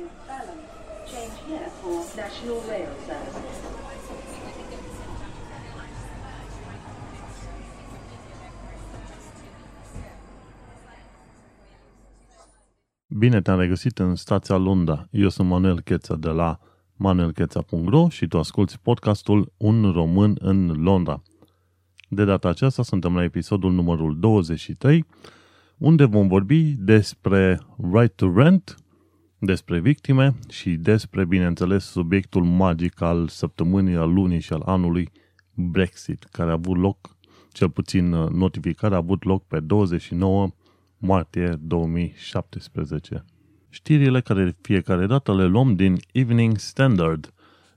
Change here for National Rail Services. Bine te-am regăsit în stația Londra. Eu sunt Manuel Cheța de la manuelcheța.ro și tu asculti podcastul Un Român în Londra. De data aceasta suntem la episodul numărul 23, unde vom vorbi despre Right to Rent, despre victime și despre, bineînțeles, subiectul magic al săptămânii, al lunii și al anului, Brexit, care a avut loc, cel puțin notificarea a avut loc pe 29 martie 2017. Știrile care fiecare dată le luăm din Evening Standard,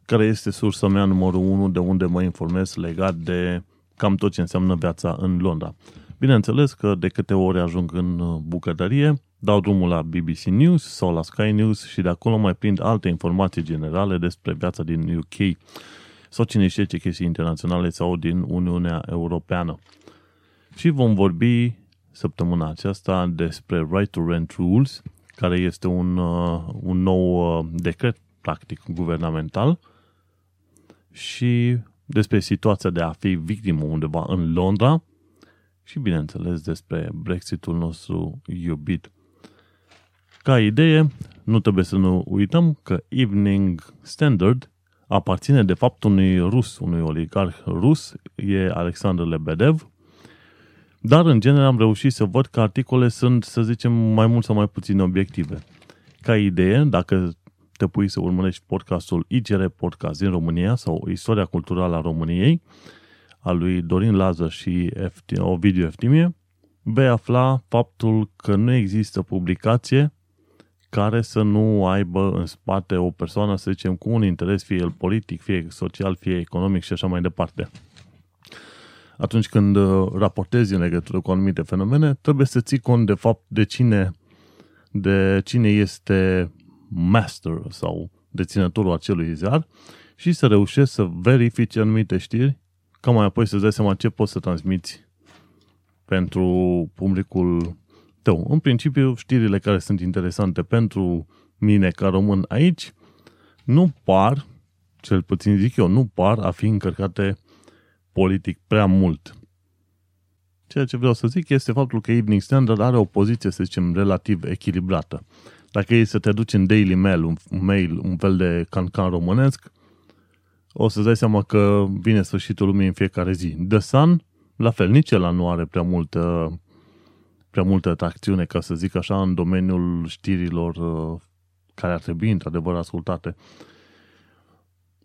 care este sursa mea numărul 1 de unde mă informez legat de cam tot ce înseamnă viața în Londra. Bineînțeles că de câte ori ajung în bucătărie, dau drumul la BBC News sau la Sky News și de acolo mai prind alte informații generale despre viața din UK sau cine știe ce chestii internaționale sau din Uniunea Europeană. Și vom vorbi săptămâna aceasta despre Right to Rent Rules, care este un nou decret, practic, guvernamental și despre situația de a fi victimă undeva în Londra și, bineînțeles, despre Brexitul nostru iubit. Ca idee, nu trebuie să nu uităm că Evening Standard aparține, de fapt, unui rus, unui oligarh rus, e Alexander Lebedev, dar, în general, am reușit să văd că articole sunt, să zicem, mai mult sau mai puțin obiective. Ca idee, dacă te pui să urmărești podcastul IGR Podcast din România sau Istoria Culturală a României, a lui Dorin Lazăr și Ovidiu Eftimie, vei afla faptul că nu există publicație care să nu aibă în spate o persoană, să zicem, cu un interes, fie el politic, fie social, fie economic și așa mai departe. Atunci când raportezi în legătură cu anumite fenomene, trebuie să ții cont de fapt de cine este master sau deținătorul acelui ziar și să reușești să verifici anumite știri, ca mai apoi să-ți dai seama ce poți să transmiți pentru publicul tău. În principiu, știrile care sunt interesante pentru mine ca român aici nu par, cel puțin zic eu, nu par a fi încărcate politic prea mult. Ceea ce vreau să zic este faptul că Evening Standard are o poziție, să zicem, relativ echilibrată. Dacă ei să te duci în Daily Mail, un fel de cancan românesc, o să-ți dai seama că vine sfârșitul lumii în fiecare zi. The Sun, la fel, nici ăla nu are prea multă atracțiune, ca să zic așa, în domeniul știrilor care ar trebui, într-adevăr, ascultate.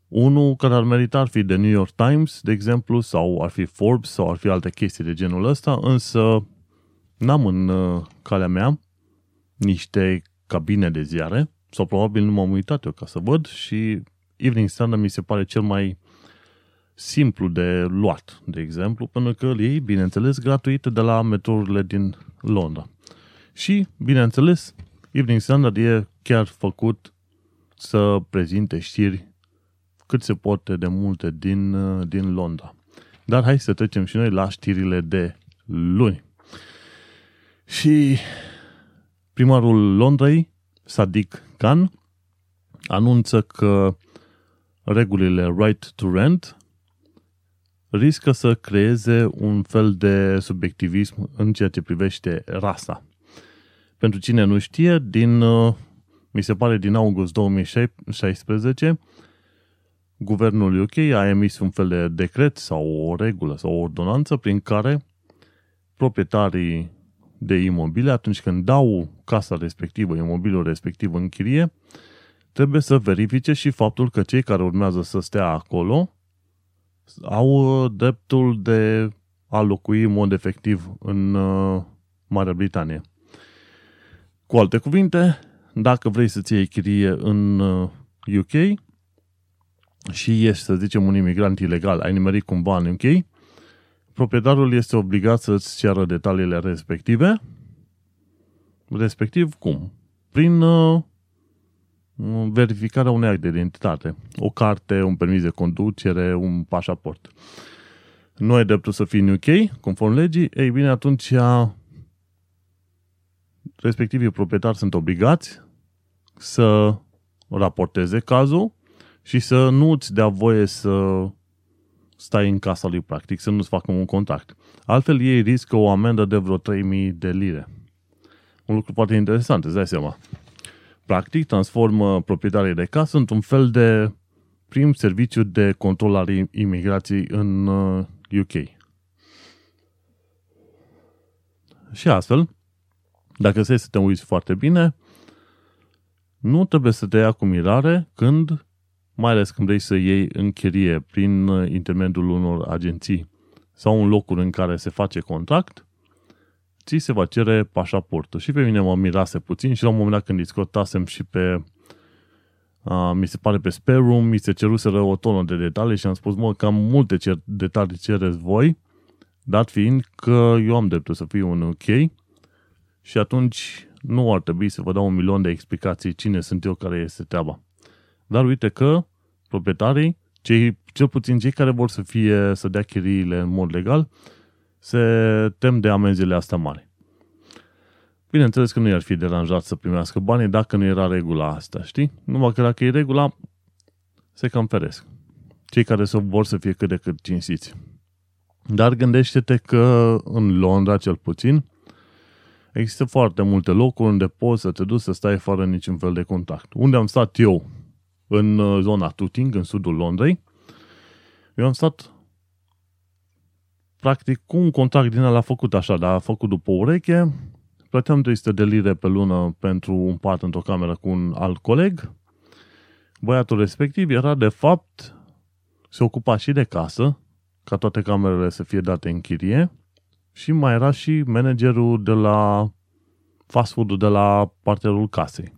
Unul care ar merita ar fi The New York Times, de exemplu, sau ar fi Forbes, sau ar fi alte chestii de genul ăsta, însă n-am în calea mea niște cabine de ziare, sau probabil nu m-am uitat eu ca să văd, și Evening Standard mi se pare cel mai simplu de luat, de exemplu, pentru că îl iei, bineînțeles, gratuit de la metrourile din Londra. Și, bineînțeles, Evening Standard e chiar făcut să prezinte știri cât se poate de multe din Londra. Dar hai să trecem și noi la știrile de luni. Și primarul Londrei, Sadiq Khan, anunță că regulile Right to Rent riscă să creeze un fel de subiectivism în ceea ce privește rasa. Pentru cine nu știe, mi se pare din august 2016, Guvernul UK a emis un fel de decret sau o regulă sau o ordonanță prin care proprietarii de imobile, atunci când dau casa respectivă, imobilul respectiv în chirie, trebuie să verifice și faptul că cei care urmează să stea acolo au dreptul de a locui în mod efectiv în Marea Britanie. Cu alte cuvinte, dacă vrei să-ți iei chirie în UK și ești, să zicem, un imigrant ilegal, ai nimerit cumva în UK, proprietarul este obligat să-ți ceară detaliile respective. Respectiv, cum? Prin verificarea unui act de identitate. O carte, un permis de conducere, un pașaport. Nu ai dreptul să fii în UK, conform legii. Ei bine, atunci respectivii proprietari sunt obligați să raporteze cazul și să nu îți dea voie să stai în casa lui, practic, să nu-ți facă un contact. Altfel ei riscă o amendă de vreo 3.000 de lire. Un lucru foarte interesant, îți dai seama. Practic, transformă proprietarii de casă într-un fel de prim serviciu de control al imigrației în UK. Și astfel, dacă stai să te uiți foarte bine, nu trebuie să te ia cu mirare când, mai ales când vrei să iei în chirie prin intermediul unor agenții sau în locuri în care se face contract, ți se va cere pașaportul. Și pe mine mă mirase puțin și la un moment dat când discutasem și pe, mi se pare pe SpareRoom, mi se ceruseră o tonă de detalii și am spus, cam multe detalii cereți voi, dat fiind că eu am dreptul să fiu în UK și atunci nu ar trebui să vă dau 1.000.000 de explicații cine sunt eu, care este treaba. Dar uite că proprietarii, cel puțin cei care vor să dea chiriile în mod legal, se tem de amenzile astea mari. Bineînțeles că nu i-ar fi deranjat să primească banii dacă nu era regula asta, știi? Numai că dacă e regula, se cam feresc. Cei care vor să fie cât de cât cinstiți. Dar gândește-te că în Londra, cel puțin, există foarte multe locuri unde poți să te duci să stai fără niciun fel de contact. Unde am stat eu, în zona Tooting, în sudul Londrei, eu am stat practic cu un contract din ăla făcut așa, dar a făcut după ureche, plăteam 300 de lire pe lună pentru un pat într-o cameră cu un alt coleg. Băiatul respectiv era, de fapt, se ocupa și de casă, ca toate camerele să fie date în chirie, și mai era și managerul de la fast food-ul de la parterul casei.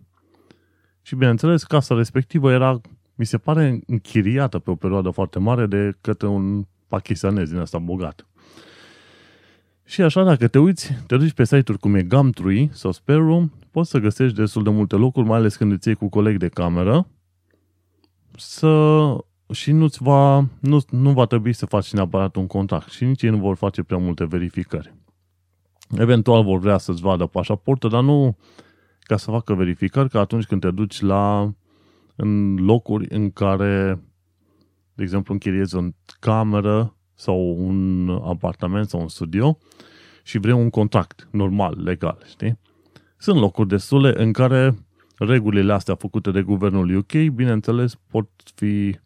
Și bineînțeles, casa respectivă era, mi se pare, închiriată pe o perioadă foarte mare de către un pakistanez din ăsta bogat. Și așa, dacă te uiți, te duci pe site-uri cum e Gumtree sau SpareRoom, poți să găsești destul de multe locuri, mai ales când îți iei cu colegi de cameră, și nu va trebui să faci neapărat un contact. Și nici ei nu vor face prea multe verificări. Eventual vor vrea să-ți vadă pașaportul, dar nu ca să facă verificări, că atunci când te duci în locuri în care, de exemplu, închiriezi o cameră sau un apartament sau un studio și vrei un contract normal, legal, știi? Sunt locuri destule în care regulile astea făcute de guvernul UK, bineînțeles, pot fi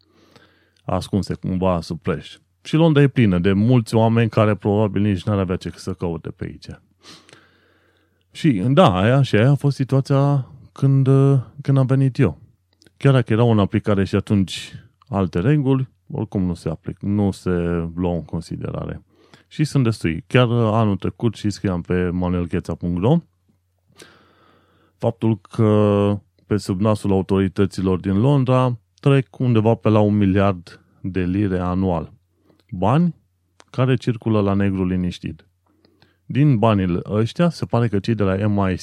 ascunse cumva sub preș. Și Londra e plină de mulți oameni care probabil nici n-ar avea ce să caute pe aici. Și da, aia a fost situația când am venit eu. Chiar dacă erau în aplicare și atunci alte reguli, oricum nu se luau în considerare. Și sunt destui. Chiar anul trecut și scriam pe manuelcheța.ro faptul că pe sub nasul autorităților din Londra trec undeva pe la 1 miliard de lire anual. Bani care circulă la negru liniștit. Din banii ăștia, se pare că cei de la MI6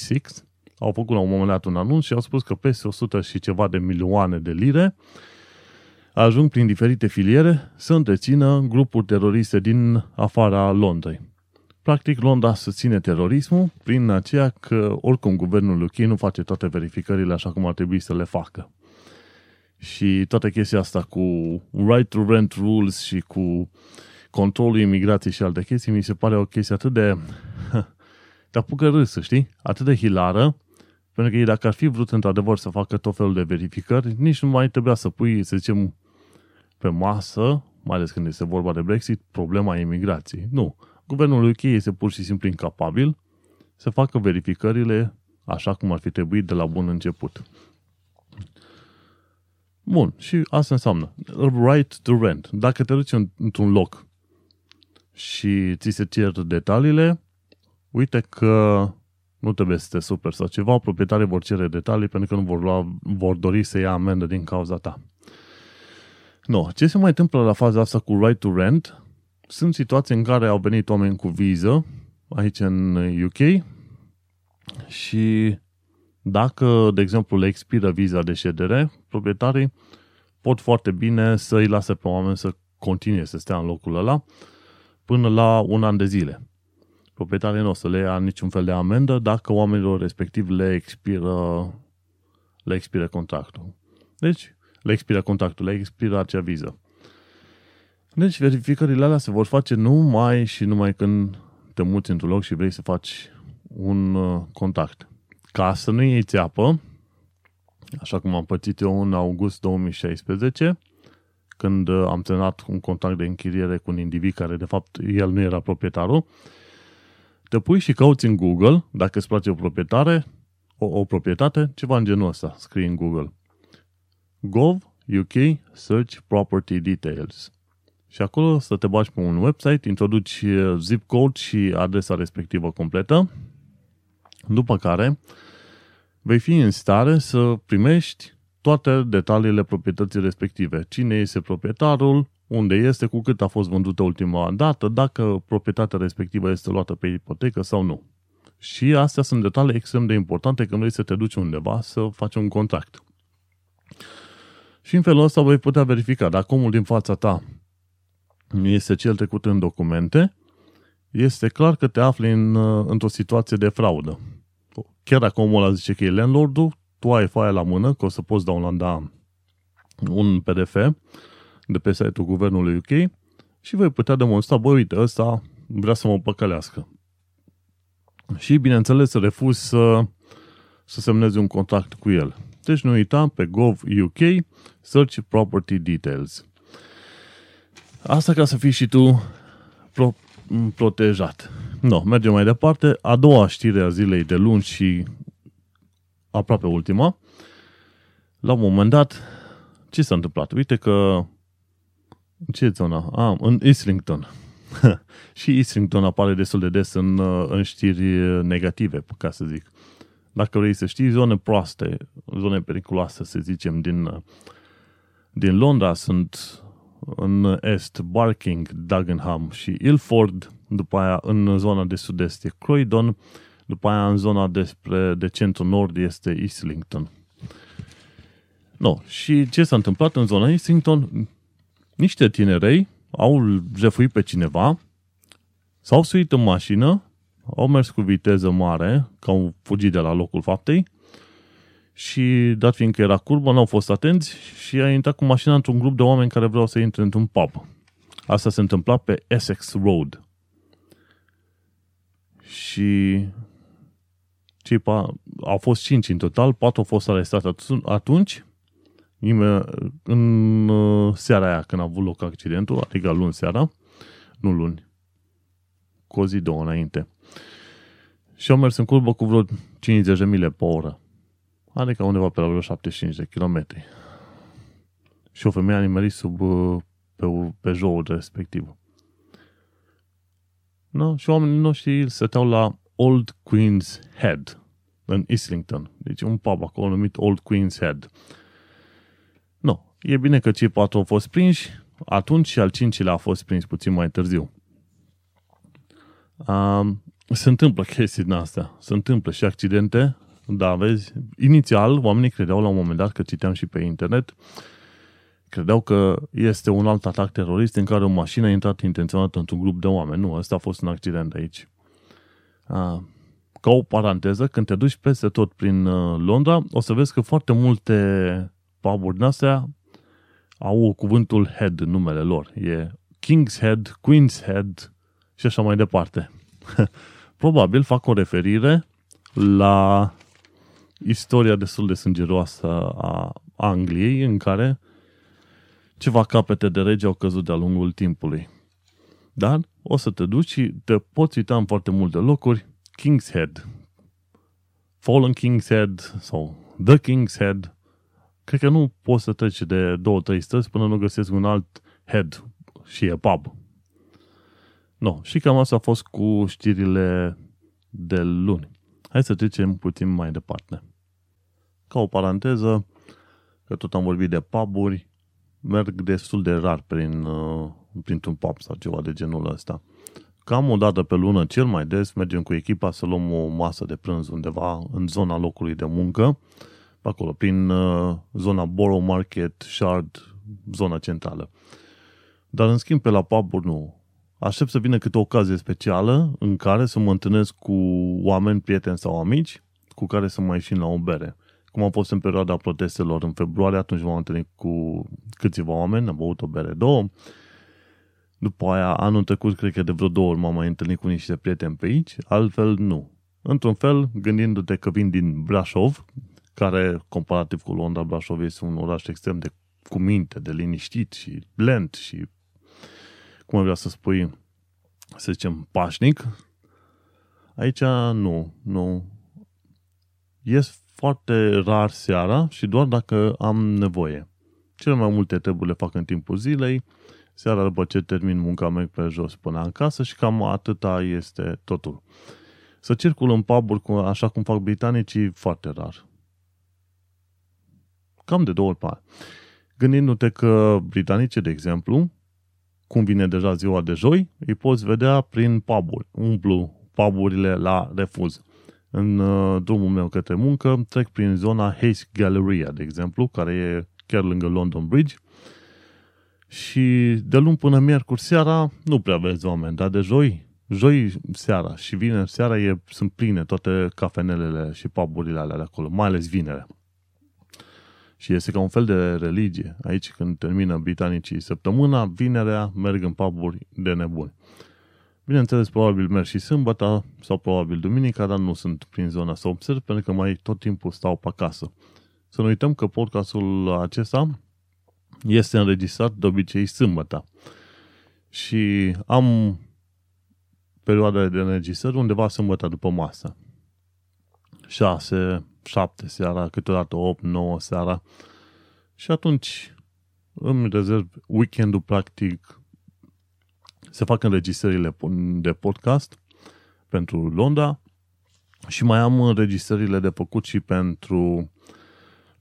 au făcut la un moment dat un anunț și au spus că peste 100 și ceva de milioane de lire ajung prin diferite filiere să întrețină grupuri teroriste din afara Londrei. Practic, Londra susține terorismul prin aceea că oricum guvernul UK nu face toate verificările așa cum ar trebui să le facă. Și toată chestia asta cu right to rent rules și cu controlul imigrației și alte chestii, mi se pare o chestie atât de te apucă râsul, știi? Atât de hilară, pentru că ei, dacă ar fi vrut într-adevăr să facă tot felul de verificări, nici nu mai trebuia să pui, să zicem, pe masă, mai ales când este vorba de Brexit, problema imigrației. Nu. Guvernul UK este pur și simplu incapabil să facă verificările așa cum ar fi trebuit de la bun început. Bun, și asta înseamnă right to rent. Dacă te duci într-un loc și ți se cer detaliile, uite că nu trebuie să te superi sau ceva, proprietarii vor cere detalii pentru că nu vor dori să ia amendă din cauza ta. No, ce se mai întâmplă la faza asta cu right to rent? Sunt situații în care au venit oameni cu viză aici în UK și dacă, de exemplu, le expiră viza de ședere, proprietarii pot foarte bine să îi lasă pe oameni să continue să stea în locul ăla până la 1 an de zile. Proprietarii nu o să le ia niciun fel de amendă dacă oamenilor respectiv le expiră contractul. Deci, le expiră contactul, le expiră acea viză. Deci, verificările alea se vor face numai și numai când te muți într-un loc și vrei să faci un contact. Ca să nu iei țeapă, așa cum am pățit eu în august 2016, când am semnat un contract de închiriere cu un individ care, de fapt, el nu era proprietarul, te pui și cauți în Google, dacă îți place o proprietate, ceva în genul ăsta, scrii în Google. Gov.uk Search Property Details. Și acolo să te bagi pe un website, introduci zip code și adresa respectivă completă, după care vei fi în stare să primești toate detaliile proprietății respective. Cine este proprietarul, unde este, cu cât a fost vândută ultima dată, dacă proprietatea respectivă este luată pe ipotecă sau nu. Și astea sunt detalii extrem de importante când vrei să te duci undeva să faci un contract. Și în felul ăsta vei putea verifica dacă omul din fața ta este cel trecut în documente, este clar că te afli într-o situație de fraudă. Chiar dacă omul ăla zice că e landlord-ul, tu ai foaia la mână, că o să poți downloada un PDF de pe site-ul Guvernului UK și vei putea demonstra, băi, uite, ăsta vrea să mă păcălească. Și, bineînțeles, refuz să semnezi un contract cu el. Deci nu uita pe gov.uk Search Property Details. Asta ca să fii și tu protejat. No, mergem mai departe. A doua știre a zilei de luni și aproape ultima. La un moment dat, ce s-a întâmplat? Uite că... Ce zona? În Islington. Și Islington apare destul de des în știri negative, ca să zic. Dacă vrei să știi, zone proaste, zone periculoase, să zicem, din Londra sunt în est, Barking, Dagenham și Ilford, după aia în zona de sud-est e Croydon, după aia în zona de centru nord este Islington. No, și ce s-a întâmplat în zona Islington? Niște tinerei au jefuit pe cineva, s-au suit în mașină, au mers cu viteză mare, că au fugit de la locul faptei și, dat fiindcă era curbă, n-au fost atenți și a intrat cu mașina într-un grup de oameni care vreau să intre într-un pub. Asta se întâmpla pe Essex Road. Și au fost 5 în total, 4 au fost arestați atunci, în seara aia când a avut loc accidentul, adică luni seara, nu luni, cu o zi, două înainte. Și au mers în curbă cu vreo 50 de mile pe oră, adică undeva pe la vreo 75 de kilometri. Și o femeie a nimerit sub Peugeot respectiv. No? Și oamenii noștri stăteau la Old Queen's Head în Islington. Deci un pub acolo numit Old Queen's Head. No, e bine că cei 4 au fost prinși atunci și al 5-lea a fost prins puțin mai târziu. Se întâmplă chestii din astea. Se întâmplă și accidente, dar vezi, inițial oamenii credeau la un moment dat, că citeam și pe internet, credeau că este un alt atac terorist în care o mașină a intrat intenționat într-un grup de oameni. Nu, ăsta a fost un accident aici. Ca o paranteză, când te duci peste tot prin Londra, o să vezi că foarte multe pub-uri din astea au cuvântul head în numele lor. E King's Head, Queen's Head și așa mai departe. Probabil fac o referire la istoria destul de sângeroasă a Angliei, în care ceva capete de rege au căzut de-a lungul timpului. Dar o să te duci și te poți uita în foarte multe locuri King's Head, Fallen King's Head sau The King's Head. Cred că nu poți să treci de 2-3 străzi până nu găsesc un alt head și e pub. No, și cam asta a fost cu știrile de luni. Hai să trecem puțin mai departe. Ca o paranteză, că tot am vorbit de pub-uri, merg destul de rar printr-un pub sau ceva de genul ăsta. Cam o dată pe lună, cel mai des, mergem cu echipa să luăm o masă de prânz undeva în zona locului de muncă, pe acolo, prin zona Borough Market, Shard, zona centrală. Dar în schimb pe la pub-uri nu. Aștept să vină câte o ocazie specială în care să mă întâlnesc cu oameni, prieteni sau amici cu care să mai ieșim la o bere. cum a fost în perioada protestelor în februarie, atunci m-am întâlnit cu câțiva oameni, am băut o bere, două. După aia, anul trecut, cred că de vreo două ori m-am mai întâlnit cu niște prieteni pe aici, altfel nu. Într-un fel, gândindu-te că vin din Brașov, care, comparativ cu Londra, Brașov este un oraș extrem de cuminte, de liniștit și lent și, cum vreau să spui, să zicem, pașnic. Aici nu. Este foarte rar seara și doar dacă am nevoie. Cele mai multe treburi le fac în timpul zilei, seara după ce termin munca, merg pe jos până acasă și cam atâta este totul. Să circul în pub-uri, așa cum fac britanicii, foarte rar. Cam de două ori pe an. Gândindu-te că britanicii, de exemplu, cum vine deja ziua de joi, îi poți vedea prin pub-uri. Umplu pub-urile la refuz. În drumul meu către muncă trec prin zona Hayes Galleria, de exemplu, care e chiar lângă London Bridge. Și de luni până miercuri seara nu prea vezi oameni, dar de joi seara și vineri seara sunt pline toate cafenelele și pub-urile alea de acolo, mai ales vinerea. Și este ca un fel de religie. Aici când termină britanicii săptămâna, vinerea merg în pub-uri de nebuni. Bineînțeles, probabil merg și sâmbătă sau probabil duminica, dar nu sunt prin zona să observ, pentru că mai tot timpul stau pe acasă. Să nu uităm că podcastul acesta este înregistrat de obicei sâmbătă. Și am perioadele de înregistrări undeva sâmbătă după masă. 6, 7 seara, câteodată 8, 9 seara. Și atunci îmi rezerv weekendul practic. Se fac înregistrările de podcast pentru Londra și mai am înregistrările de făcut și pentru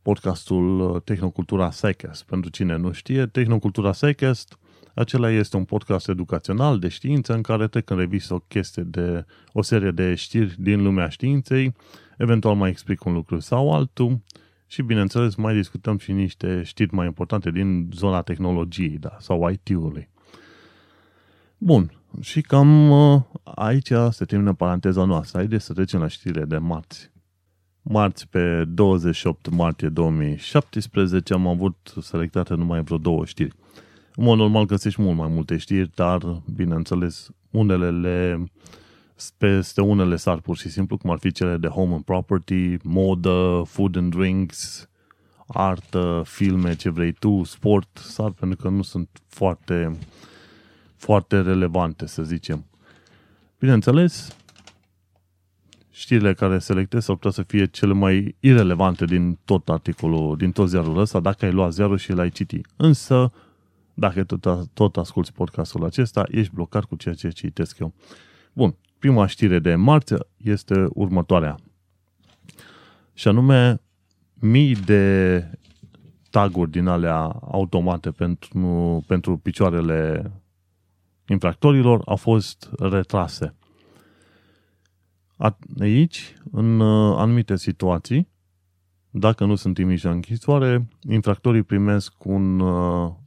podcastul Tehnocultura Sycast. Pentru cine nu știe, Tehnocultura Sycast, acela este un podcast educațional de știință în care trec în revistă o serie de știri din lumea științei, eventual mai explic un lucru sau altul și, bineînțeles, mai discutăm și niște știri mai importante din zona tehnologiei sau IT-ului. Bun, și cam aici se termină paranteza noastră. Haideți să trecem la știrile de marți. Marți, pe 28 martie 2017, am avut selectate numai vreo două știri. În mod normal găsești mult mai multe știri, dar, bineînțeles, peste unele sar pur și simplu, cum ar fi cele de home and property, modă, food and drinks, artă, filme, ce vrei tu, sport, sar, pentru că nu sunt foarte relevante, să zicem. Bineînțeles, știrile care selectez s-ar putea să fie cele mai irelevante din tot articolul, din tot ziarul ăsta, dacă ai luat ziarul și l-ai citit. Însă, dacă tot asculti podcastul acesta, ești blocat cu ceea ce citesc eu. Bun, prima știre de marți este următoarea. Și anume, mii de taguri din alea automate pentru picioarele infractorilor au fost retrase. Aici, în anumite situații, dacă nu sunt trimiși la închisoare, infractorii primesc un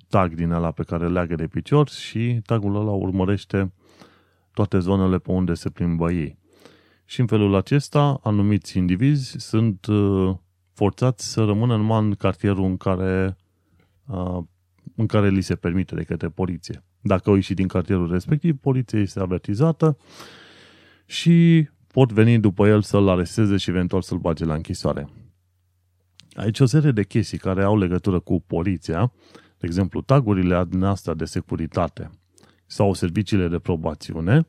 tag din ăla pe care leagă de picior și tagul ăla urmărește toate zonele pe unde se plimbă ei. Și în felul acesta, anumiți indivizi sunt forțați să rămână numai în cartierul în care li se permite de către poliție. Dacă au ieșit din cartierul respectiv, poliția este avertizată și pot veni după el să-l aresteze și eventual să-l bage la închisoare. Aici o serie de chestii care au legătură cu poliția, de exemplu tagurile astea de securitate sau serviciile de probațiune,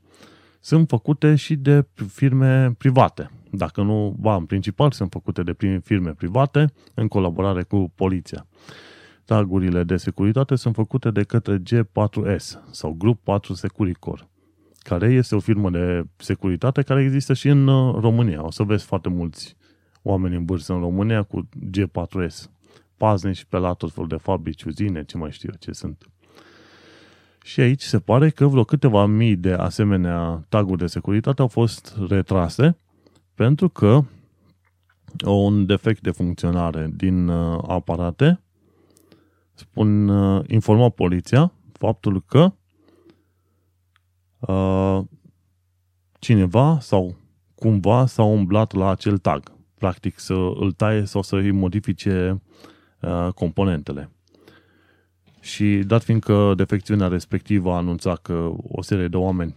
sunt făcute și de firme private. Dacă nu, în principal sunt făcute de firme private în colaborare cu poliția. Tagurile de securitate sunt făcute de către G4S sau Grup 4 Securicor, care este o firmă de securitate care există și în România. O să vezi foarte mulți oameni în vârstă în România cu G4S. Paznici pe la tot felul de fabrici, uzine, ce mai știu eu ce sunt. Și aici se pare că vreo câteva mii de asemenea taguri de securitate au fost retrase pentru că un defect de funcționare din aparate informa poliția faptul că cineva sau cumva s-a umblat la acel tag. practic să îl taie sau să îi modifice componentele. Și dat fiindcă defecțiunea respectivă anunța că o serie de oameni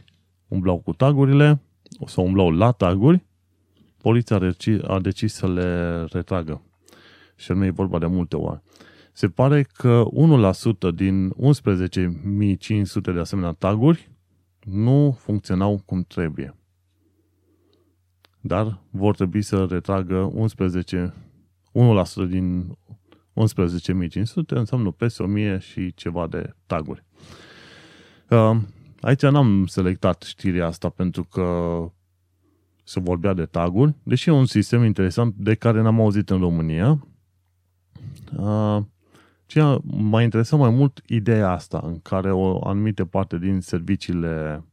umblau cu tagurile, sau umblau la taguri, poliția a decis să le retragă. Și nu e vorba de multe ori. Se pare că 1% din 11.500 de asemenea taguri nu funcționau cum trebuie. Dar vor trebui să retragă 1% din 11.500, înseamnă peste 1.000 și ceva de taguri. Aici n-am selectat știrea asta pentru că se vorbea de taguri, deși e un sistem interesant de care n-am auzit în România. Ce m-a interesat mai mult ideea asta, în care o anumită parte din serviciile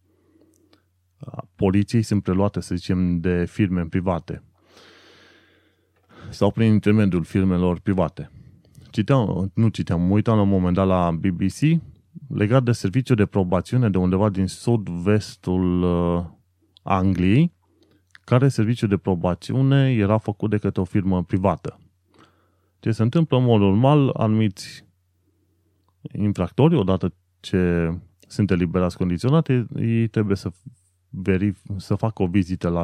poliției sunt preluate, să zicem, de firme private sau prin intermediul firmelor private. Mă uitam la un moment dat la BBC legat de serviciul de probațiune de undeva din sud-vestul Angliei, care serviciul de probațiune era făcut de către o firmă privată. Ce se întâmplă, în mod normal, anumiți infractori, odată ce sunt eliberați condiționat, ei trebuie să facă o vizită la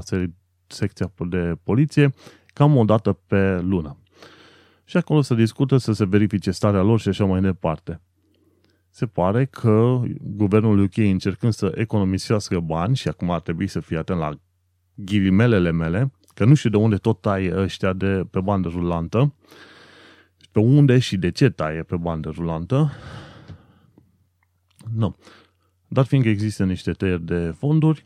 secția de poliție cam o dată pe lună. Și acolo se discută să se verifice starea lor și așa mai departe. Se pare că guvernul UK, încercând să economisească bani, și acum ar trebui să fie atent la ghilimelele mele, că nu știu de unde tot taie ăștia de pe bandă rulantă, pe unde și de ce taie pe bandă rulantă, nu. Dar fiindcă există niște tăieri de fonduri,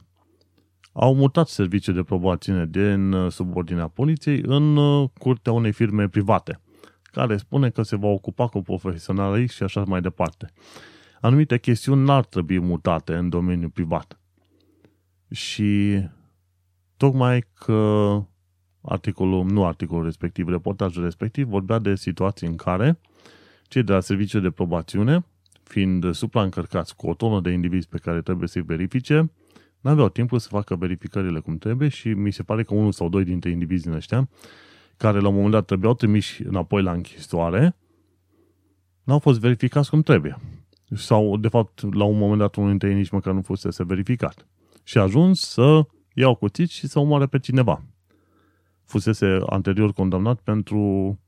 au mutat serviciul de probațiune din subordinea poliției în curtea unei firme private, care spune că se va ocupa cu profesionalii și așa mai departe. Anumite chestiuni n-ar trebui mutate în domeniul privat. Și tocmai că reportajul respectiv vorbea de situații în care cei de la serviciul de probațiune, fiind supraîncărcați cu o tonă de indivizi pe care trebuie să-i verifice, n-aveau timpul să facă verificările cum trebuie și mi se pare că unul sau doi dintre indivizii ăștia, care la un moment dat trebuiau trimiși înapoi la închisoare, n-au fost verificați cum trebuie. Sau, de fapt, la un moment dat unul dintre ei nici măcar nu fusese verificat. Și a ajuns să iau cuțit și să omoare pe cineva. Fusese anterior condamnat pentru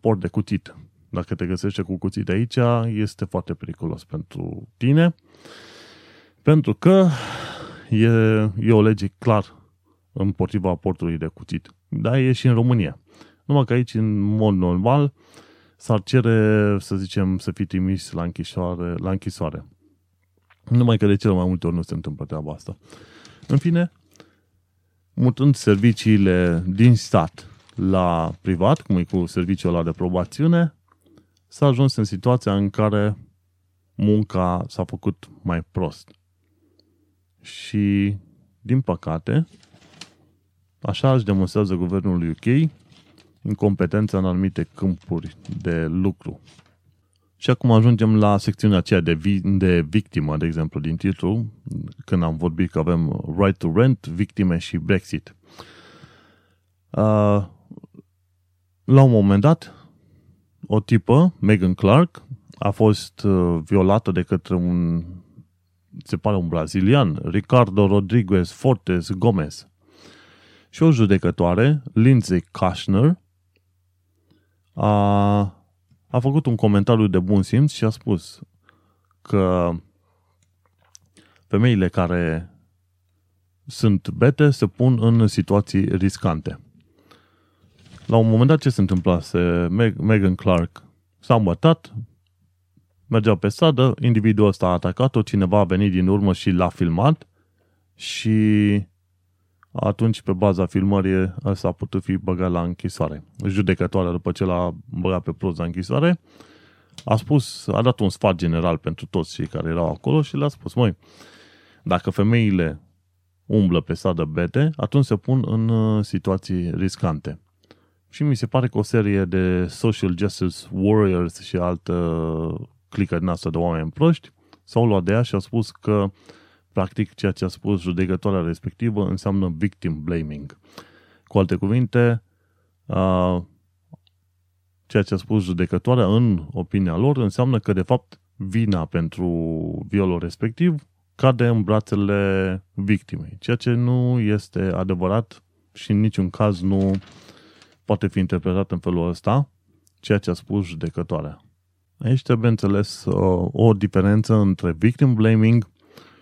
port de cuțit. Dacă te găsește cu cuțit aici, este foarte periculos pentru tine, pentru că e o lege clar împotriva portului de cuțit. Dar e și în România. Numai că aici, în mod normal, s-ar cere, să zicem, să fii trimis la închisoare. Numai că de cele mai multe ori nu se întâmplă treaba asta. În fine, mutând serviciile din stat la privat, cum e cu serviciul ăla de probațiune, s-a ajuns în situația în care munca s-a făcut mai prost. Și, din păcate, așa își demonstrează guvernul UK incompetența în anumite câmpuri de lucru. Și acum ajungem la secțiunea aceea de victimă, de exemplu, din titlu, când am vorbit că avem Right to Rent, victime și Brexit. La un moment dat, o tipă, Meghan Clark, a fost violată de către un brazilian, Ricardo Rodriguez Fortes Gomez. Și o judecătoare, Lindsay Kushner, a făcut un comentariu de bun simț și a spus că femeile care sunt bete se pun în situații riscante. La un moment dat, ce se întâmplase? Meghan Clark s-a îmbătat, mergea pe stradă, individul ăsta a atacat-o, cineva a venit din urmă și l-a filmat și atunci, pe baza filmării, s-a putut fi băgat la închisoare. Judecătoarea, după ce l-a băgat pe prost la închisoare, a dat un sfat general pentru toți cei care erau acolo și le-a spus: măi, dacă femeile umblă pe stradă bete, atunci se pun în situații riscante. Și mi se pare că o serie de social justice warriors și altă clică din asta de oameni proști s-au luat de ea și au spus că practic ceea ce a spus judecătoarea respectivă înseamnă victim blaming. Cu alte cuvinte, ceea ce a spus judecătoarea în opinia lor înseamnă că de fapt vina pentru violul respectiv cade în brațele victimei, ceea ce nu este adevărat și în niciun caz nu poate fi interpretat în felul ăsta ceea ce a spus judecătoarea. Aici trebuie înțeles o diferență între victim blaming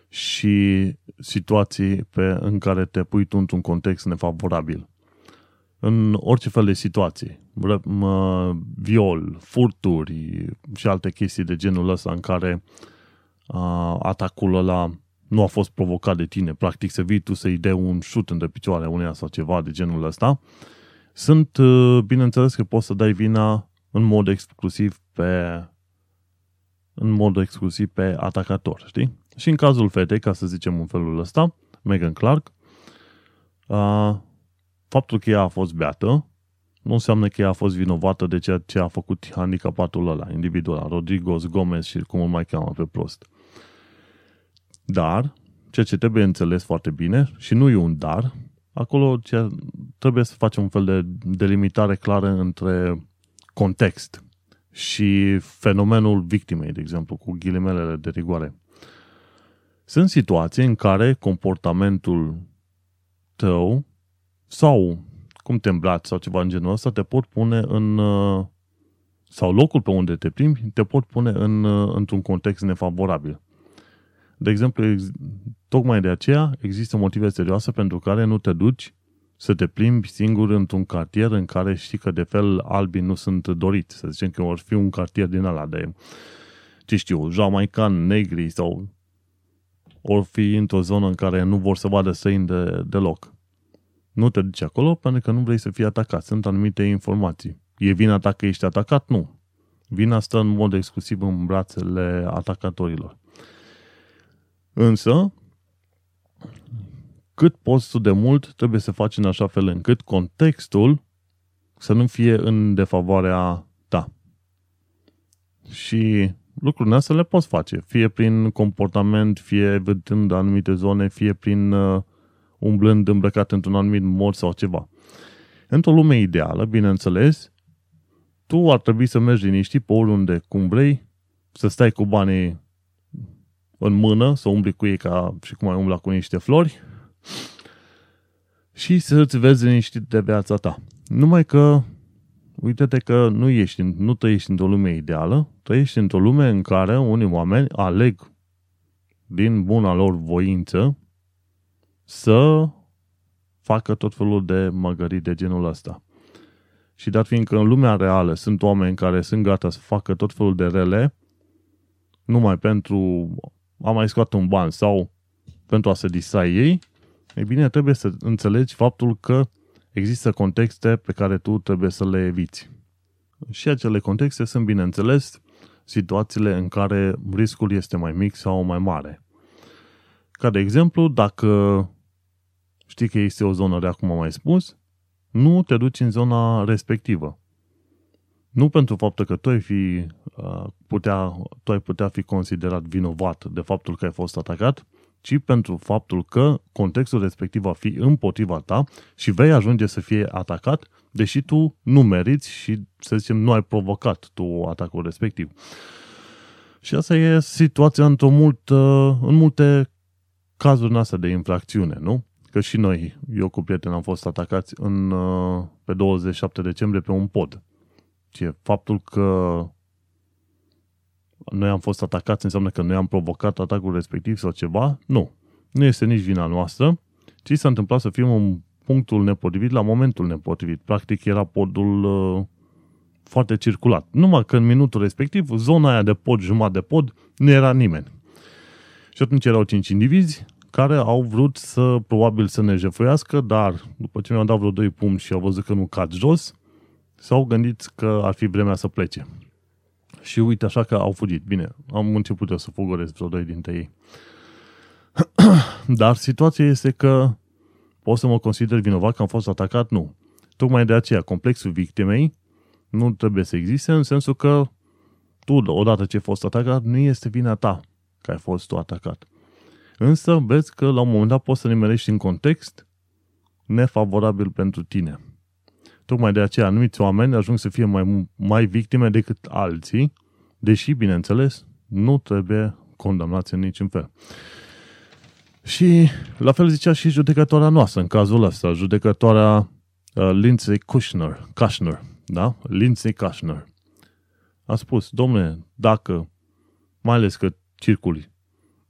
și situații în care te pui tu într-un context nefavorabil. În orice fel de situații, viol, furturi și alte chestii de genul ăsta în care atacul ăla nu a fost provocat de tine, practic să vii tu să-i dai un șut între picioare uneia sau ceva de genul ăsta, sunt, bineînțeles că poți să dai vina în mod exclusiv pe atacator, știi? Și în cazul fetei, ca să zicem în felul ăsta, Meghan Clark, faptul că ea a fost beată nu înseamnă că ea a fost vinovată de ceea ce a făcut handicapatul ăla, individul ăla, Rodriguez Gomez și cum îl mai cheamă pe prost. Dar, ceea ce trebuie înțeles foarte bine, și nu e un dar, acolo trebuie să facem un fel de delimitare clară între context și fenomenul victimei, de exemplu, cu ghilimelele de rigoare. Sunt situații în care comportamentul tău sau cum te îmbraci sau ceva în genul ăsta te pot pune în, sau locul pe unde te plimbi te pot pune într-un context nefavorabil. De exemplu, tocmai de aceea există motive serioase pentru care nu te duci să te plimbi singur într-un cartier în care știi că de fel albii nu sunt doriți. Să zicem că or fi un cartier din ala de, ce știu, jamaican, negri sau or fi într-o zonă în care nu vor să vadă străini deloc. Nu te duci acolo pentru că nu vrei să fii atacat. Sunt anumite informații. E vina ta că ești atacat? Nu. Vina stă în mod exclusiv în brațele atacatorilor. Însă, cât poți tu de mult, trebuie să faci în așa fel încât contextul să nu fie în defavoarea ta. Și lucrurile astea le poți face. Fie prin comportament, fie evitând anumite zone, fie prin umblând îmbrăcat într-un anumit mod sau ceva. Într-o lume ideală, bineînțeles, tu ar trebui să mergi liniștit pe oriunde cum vrei, să stai cu banii în mână, să umbli cu ei ca și cum ai umbla cu niște flori și să-ți vezi liniștit de viața ta. Numai că, uite-te că nu trăiești într-o lume ideală, trăiești într-o lume în care unii oameni aleg din buna lor voință să facă tot felul de măgării de genul ăsta. Și dat fiindcă în lumea reală sunt oameni care sunt gata să facă tot felul de rele numai pentru a mai scoate un ban sau pentru a se distra ei, e bine, trebuie să înțelegi faptul că există contexte pe care tu trebuie să le eviți. Și acele contexte sunt, bineînțeles, situațiile în care riscul este mai mic sau mai mare. Ca de exemplu, dacă știi că este o zonă rea, cum am mai spus, nu te duci în zona respectivă. Nu pentru faptul că tu ai putea fi considerat vinovat de faptul că ai fost atacat, ci pentru faptul că contextul respectiv va fi împotriva ta și vei ajunge să fie atacat, deși tu nu meriți și, să zicem, nu ai provocat tu atacul respectiv. Și asta e situația în multe cazuri în astea de infracțiune, nu? Că și noi, eu cu prieteni, am fost atacați pe 27 decembrie pe un pod. Și faptul că noi am fost atacați înseamnă că noi am provocat atacul respectiv sau ceva? Nu. Nu este nici vina noastră, ci s-a întâmplat să fim în punctul nepotrivit la momentul nepotrivit. Practic era podul foarte circulat. Numai că în minutul respectiv, zona aia de pod, jumătate de pod, nu era nimeni. Și atunci erau 5 indivizi care au vrut probabil să ne jefuiască, dar după ce mi-au dat vreo 2 pumni și au văzut că nu cad jos, s-au gândit că ar fi vremea să plece. Și uite așa că au fugit. Bine, am început eu să fugăresc vreo 2 dintre ei. Dar situația este că pot să mă consider vinovat că am fost atacat? Nu. Tocmai de aceea, complexul victimei nu trebuie să existe, în sensul că tu, odată ce ai fost atacat, nu este vina ta că ai fost tu atacat. Însă vezi că la un moment dat poți să nimerești în context nefavorabil pentru tine. Tocmai de aceea anumiți oameni ajung să fie mai victime decât alții, deși, bineînțeles, nu trebuie condamnați în niciun fel. Și la fel zicea și judecătoarea noastră în cazul ăsta, judecătoarea Lindsay Kushner, da? Lindsay Kushner. A spus, domne, dacă, mai ales că circuli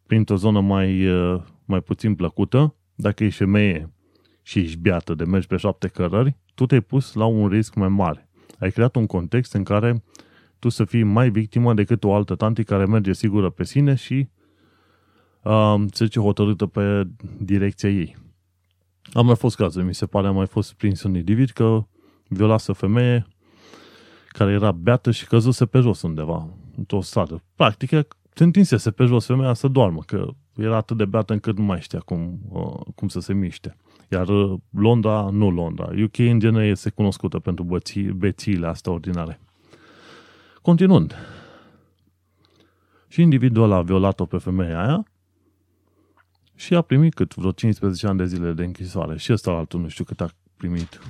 printr-o zonă mai puțin plăcută, dacă ești femeie și ești beată de mergi pe 7 cărări, tu te-ai pus la un risc mai mare. Ai creat un context în care tu să fii mai victimă decât o altă tanti care merge sigură pe sine și se zice hotărâtă pe direcția ei. Am mai fost cazuri, mi se pare, am mai fost prins un individ că violase o femeie care era beată și căzuse pe jos undeva, într-o stradă. Practic, se întinsese pe jos femeia să doarmă, că era atât de beată încât nu mai știa cum să se miște. Iar Londra, UK în genere este cunoscută pentru bețiile astea ordinare. Continuând, și individul ăla a violat-o pe femeia aia și a primit vreo 15 ani de zile de închisoare. Și ăsta altul nu știu cât a primit.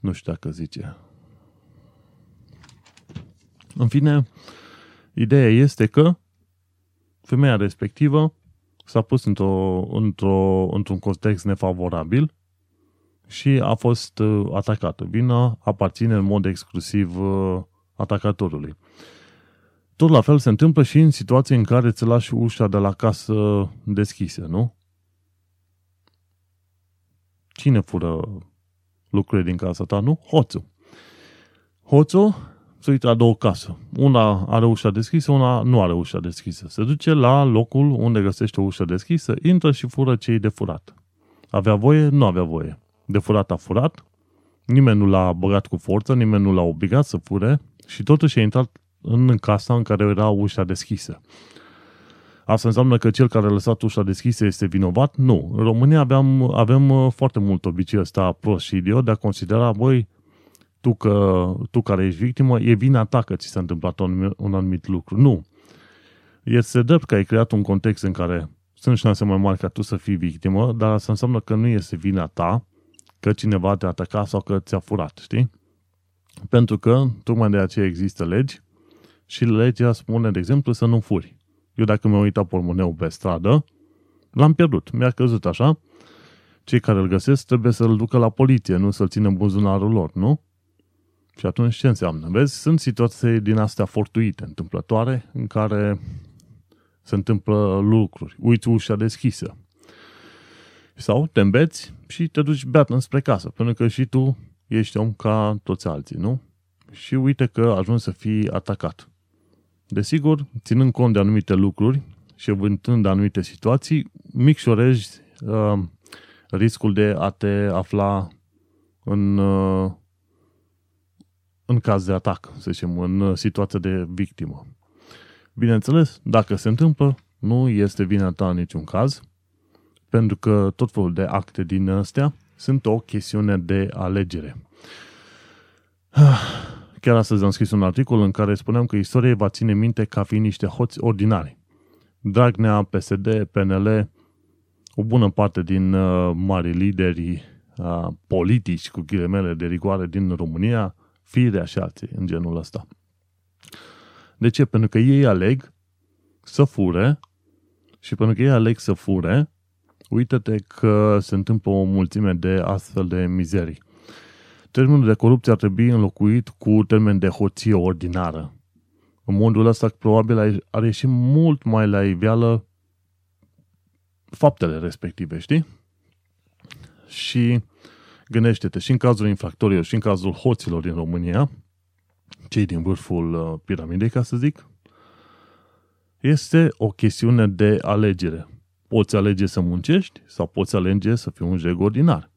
Nu știu dacă zice. În fine, ideea este că femeia respectivă s-a pus într-un context nefavorabil și a fost atacată. Vina aparține în mod exclusiv atacatorului. Tot la fel se întâmplă și în situații în care îți lași ușa de la casă deschisă, nu? Cine fură lucruri din casa ta, nu? Hoțul. Hoțul se uită la două case. Una are ușa deschisă, una nu are ușa deschisă. Se duce la locul unde găsește o ușă deschisă, intră și fură ce-i de furat. Avea voie? Nu avea voie. De furat a furat, nimeni nu l-a băgat cu forță, nimeni nu l-a obligat să fure și totuși a intrat în casa în care era ușa deschisă. Asta înseamnă că cel care a lăsat ușa deschisă este vinovat? Nu. În România avem foarte mult obiceiul ăsta prost și idiot de a considera, băi, tu care ești victimă, e vina ta că ți s-a întâmplat un anumit lucru. Nu. Este drept că ai creat un context în care sunt șanse mai mari ca tu să fii victimă, dar asta înseamnă că nu este vina ta că cineva te-a atacat sau că ți-a furat, știi? Pentru că, tocmai de aceea există legi și legea spune, de exemplu, să nu furi. Eu dacă mi-am uitat portmoneul pe stradă, l-am pierdut, mi-a căzut așa. Cei care îl găsesc trebuie să-l ducă la poliție, nu să-l țină în buzunarul lor, nu? Și atunci ce înseamnă? Vezi, sunt situații din astea fortuite, întâmplătoare, în care se întâmplă lucruri. Uiți ușa deschisă. Sau te îmbeți și te duci beată înspre casă, pentru că și tu ești om ca toți alții, nu? Și uite că ajungi să fii atacat. Desigur, ținând cont de anumite lucruri și evitând anumite situații, micșorezi riscul de a te afla în caz de atac, să zicem, în situația de victimă. Bineînțeles, dacă se întâmplă, nu este vina ta în niciun caz, pentru că tot felul de acte din astea sunt o chestiune de alegere. Chiar astăzi am scris un articol în care spuneam că istoria va ține minte ca fiind niște hoți ordinari. Dragnea, PSD, PNL, o bună parte din mari lideri politici, cu ghilimele de rigoare, din România, firea și alții în genul ăsta. De ce? Pentru că ei aleg să fure și pentru că ei aleg să fure, uită-te că se întâmplă o mulțime de astfel de mizerii. Termenul de corupție ar trebui înlocuit cu termen de hoție ordinară. În modul ăsta probabil ar ieși mult mai la iveală faptele respective, știi? Și gândește-te, și în cazul infractorilor, și în cazul hoților din România, cei din vârful piramidei, ca să zic, este o chestiune de alegere. Poți alege să muncești sau poți alege să fii un jeg ordinar.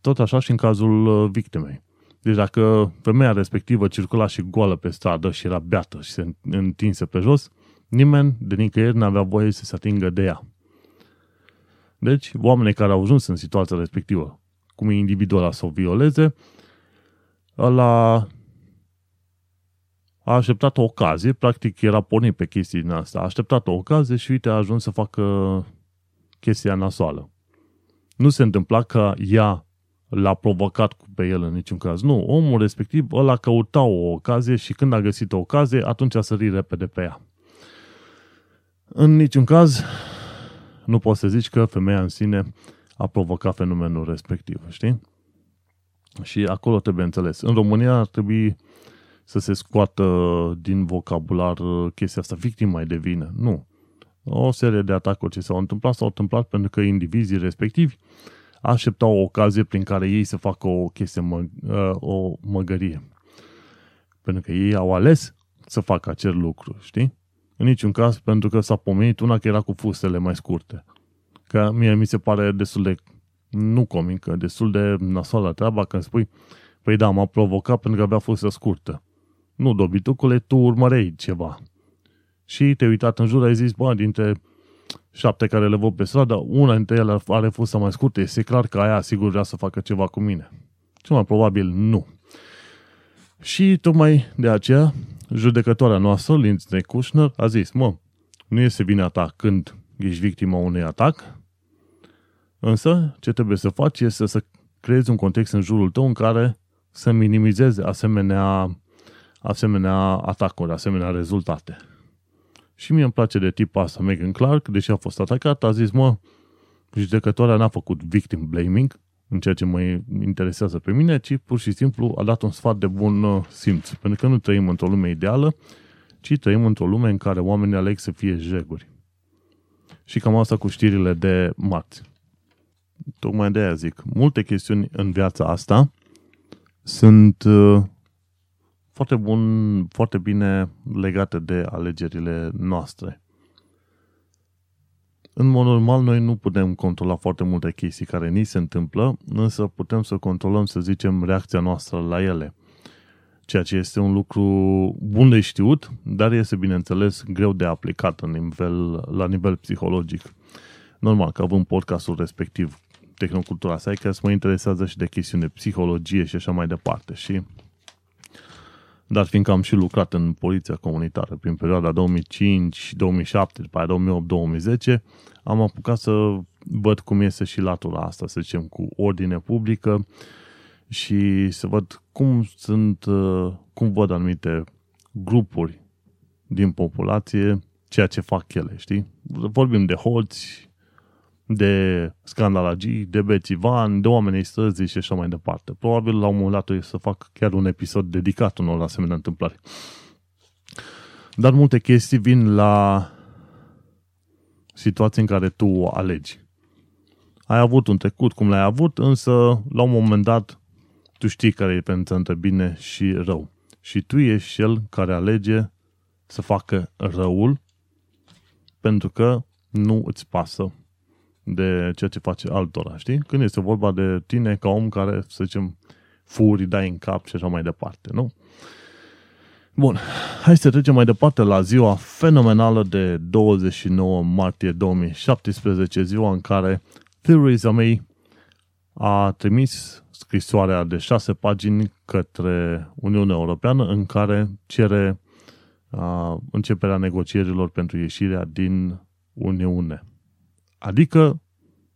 Tot așa și în cazul victimei. Deci dacă femeia respectivă circula și goală pe stradă și era beată și se întinse pe jos, nimeni de nicăieri n-avea voie să se atingă de ea. Deci, oamenii care au ajuns în situația respectivă, cum e individul ăla să o violeze, ăla a așteptat o ocazie, practic era pornit pe chestii din asta, a așteptat o ocazie și uite a ajuns să facă chestia nasoală. Nu se întâmpla că ea l-a provocat pe el în niciun caz. Nu, omul respectiv ăla căuta o ocazie și când a găsit o ocazie, atunci a sărit repede pe ea. În niciun caz, nu poți să zici că femeia în sine a provocat fenomenul respectiv, știi? Și acolo trebuie înțeles. În România ar trebui să se scoată din vocabular chestia asta, victima e de vină. Nu. O serie de atacuri ce s-au întâmplat pentru că indivizii respectivi așteptau o ocazie prin care ei să facă o chestie, o măgărie. Pentru că ei au ales să facă acel lucru, știi? În niciun caz, pentru că s-a pomenit una că era cu fustele mai scurte. Că mie mi se pare destul de, nu comică, destul de nasoală treaba când spui, păi da, m-a provocat pentru că avea fustă scurtă. Nu, dobitucule, tu urmărei ceva. Și te-ai uitat în jur, ai zis, bă, dintre 7 care le văd pe stradă, una dintre ele are fusta mai scurtă, este clar că aia sigur vrea să facă ceva cu mine. Cel mai probabil nu. Și tocmai de aceea, judecătoarea noastră, Lindsay Kushner, a zis, mă, nu este vina ta când ești victima unui atac, însă ce trebuie să faci este să creezi un context în jurul tău în care să minimizeze asemenea atacuri, asemenea rezultate. Și mie îmi place de tipa asta, Meghan Clark, deși a fost atacată, a zis, mă, judecătoarea n-a făcut victim blaming, în ceea ce mă interesează pe mine, ci pur și simplu a dat un sfat de bun simț. Pentru că nu trăim într-o lume ideală, ci trăim într-o lume în care oamenii aleg să fie jeguri. Și cam asta cu știrile de marți. Tocmai de aia zic, multe chestiuni în viața asta sunt foarte bine legate de alegerile noastre. În mod normal, noi nu putem controla foarte multe chestii care ni se întâmplă, însă putem să controlăm, să zicem, reacția noastră la ele. Ceea ce este un lucru bun de știut, dar este, bineînțeles, greu de aplicat la nivel psihologic. Normal că având podcastul respectiv, Tehnocultura Sycast, mă interesează și de chestiuni de psihologie și așa mai departe. Și dar fiindcă am și lucrat în poliția comunitară prin perioada 2005-2007, după aia 2008-2010, am apucat să văd cum este și latura asta, să zicem, cu ordine publică și să văd cum văd anumite grupuri din populație, ceea ce fac ele, știi? Vorbim de hoți, de scandalagii, de bețivani, de oamenii străzi și așa mai departe. Probabil la un moment dat o să fac chiar un episod dedicat unor asemenea întâmplări. Dar multe chestii vin la situații în care tu alegi. Ai avut un trecut cum l-ai avut, însă la un moment dat tu știi care e pentru între bine și rău. Și tu ești cel care alege să facă răul pentru că nu îți pasă de ceea ce face altora, știi? Când este vorba de tine ca om care, să zicem, furi, dai în cap și așa mai departe, nu? Bun, hai să trecem mai departe la ziua fenomenală de 29 martie 2017, ziua în care Theresa May a trimis scrisoarea de 6 pagini către Uniunea Europeană în care cere începerea negocierilor pentru ieșirea din Uniune. Adică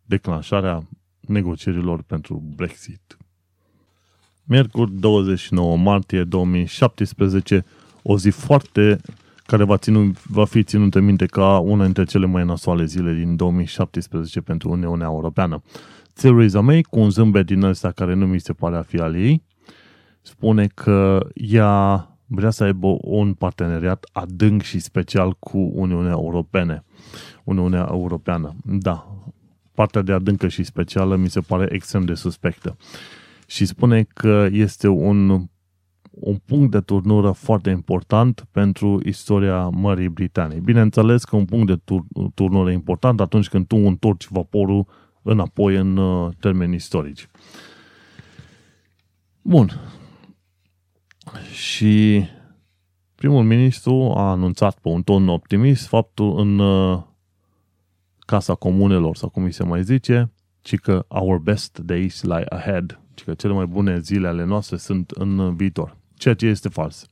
declanșarea negocierilor pentru Brexit. Miercuri 29 martie 2017, o zi care va fi ținută minte ca una dintre cele mai nasoale zile din 2017 pentru Uniunea Europeană. Theresa May, cu un zâmbet din ăsta care nu mi se pare a fi al ei, spune că ea vrea să aibă un parteneriat adânc și special cu Uniunea Europeană. Da, partea de adâncă și specială mi se pare extrem de suspectă. Și spune că este un punct de turnură foarte important pentru istoria Mării Britanii. Bineînțeles că un punct de turnură important atunci când tu întorci vaporul înapoi în termeni istorici. Bun. Și primul ministru a anunțat pe un ton optimist faptul în Casa Comunelor, sau cum îi se mai zice, ci că our best days lie ahead, ci că cele mai bune zile ale noastre sunt în viitor, ceea ce este fals.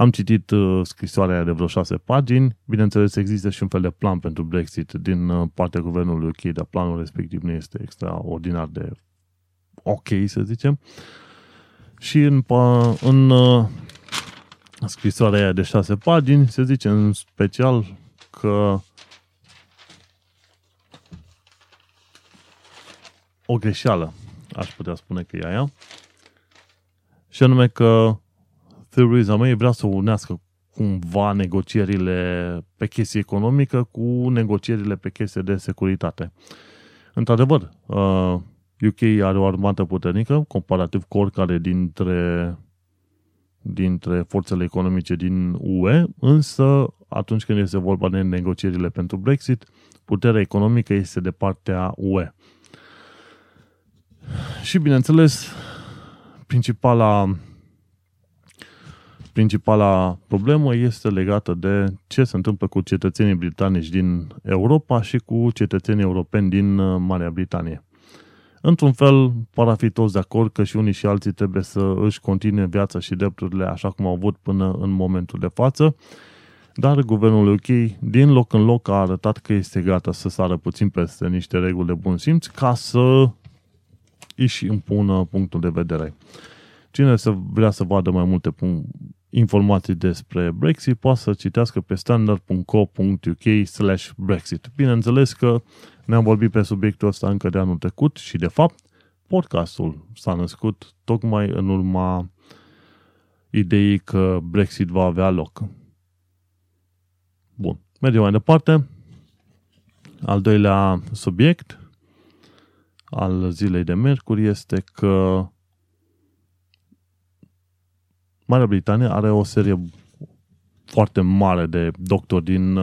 Am citit scrisoarea de vreo 6 pagini. Bineînțeles, există și un fel de plan pentru Brexit din partea guvernului UK, dar planul respectiv nu este extraordinar de ok, să zicem. Și în scrisoarea de 6 pagini se zice în special că o greșeală, aș putea spune că e aia, și anume că Theresa May vrea să unească cumva negocierile pe chestie economică cu negocierile pe chestie de securitate. Într-adevăr, UK are o armată puternică, comparativ cu oricare dintre forțele economice din UE, însă atunci când este vorba de negocierile pentru Brexit, puterea economică este de partea UE. Și bineînțeles, principala problemă este legată de ce se întâmplă cu cetățenii britanici din Europa și cu cetățenii europeni din Marea Britanie. Într-un fel, par a fi toți de acord că și unii și alții trebuie să își continue viața și drepturile așa cum au avut până în momentul de față, dar guvernul UK din loc în loc a arătat că este gata să sară puțin peste niște reguli de bun simț ca să își impună punctul de vedere. Cine vrea să vadă mai multe informații despre Brexit poate să citească pe standard.co.uk/Brexit. Bineînțeles că ne-am vorbit pe subiectul ăsta încă de anul trecut și, de fapt, podcastul s-a născut tocmai în urma ideii că Brexit va avea loc. Bun, mergem mai departe. Al doilea subiect al zilei de miercuri este că Marea Britanie are o serie foarte mare de doctori din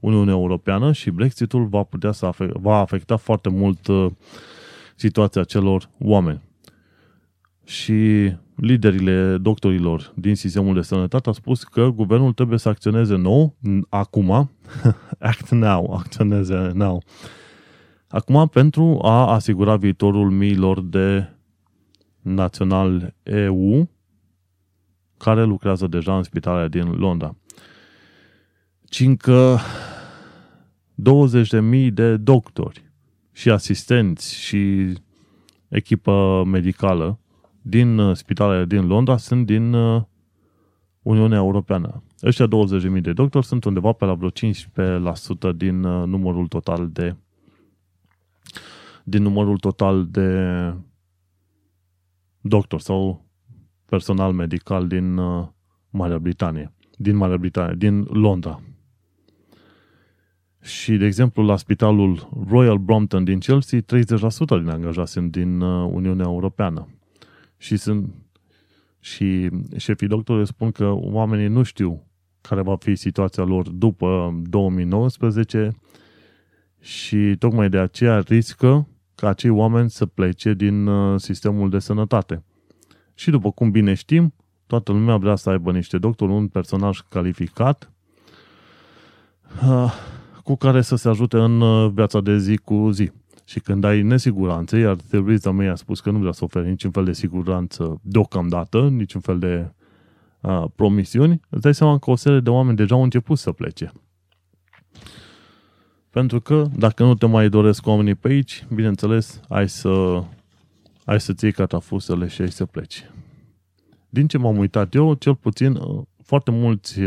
Uniunea Europeană și Brexitul va putea să va afecta foarte mult situația celor oameni. Și liderile doctorilor din sistemul de sănătate au spus că guvernul trebuie să acționeze acum pentru a asigura viitorul miilor de naționali EU care lucrează deja în spitalele din Londra. Cincă 20.000 de doctori și asistenți și echipă medicală din spitalele din Londra sunt din Uniunea Europeană. Ăștia 20.000 de doctori sunt undeva pe la vreo 15% din numărul total de doctori sau personal medical din Marea Britanie, din Londra. Și, de exemplu, la spitalul Royal Brompton din Chelsea, 30% din angajați sunt din Uniunea Europeană. Și șefii doctori spun că oamenii nu știu care va fi situația lor după 2019 și tocmai de aceea riscă ca acei oameni să plece din sistemul de sănătate. Și după cum bine știm, toată lumea vrea să aibă niște doctori, un personaj calificat cu care să se ajute în viața de zi cu zi. Și când ai nesiguranțe, iar Theresa May a spus că nu vrea să ofere niciun fel de siguranță deocamdată, niciun fel de promisiuni, îți dai seama că o serie de oameni deja au început să plece. Pentru că dacă nu te mai doresc oamenii pe aici, bineînțeles, ai să-ți iei catafusele și ai să pleci. Din ce m-am uitat eu, cel puțin foarte mulți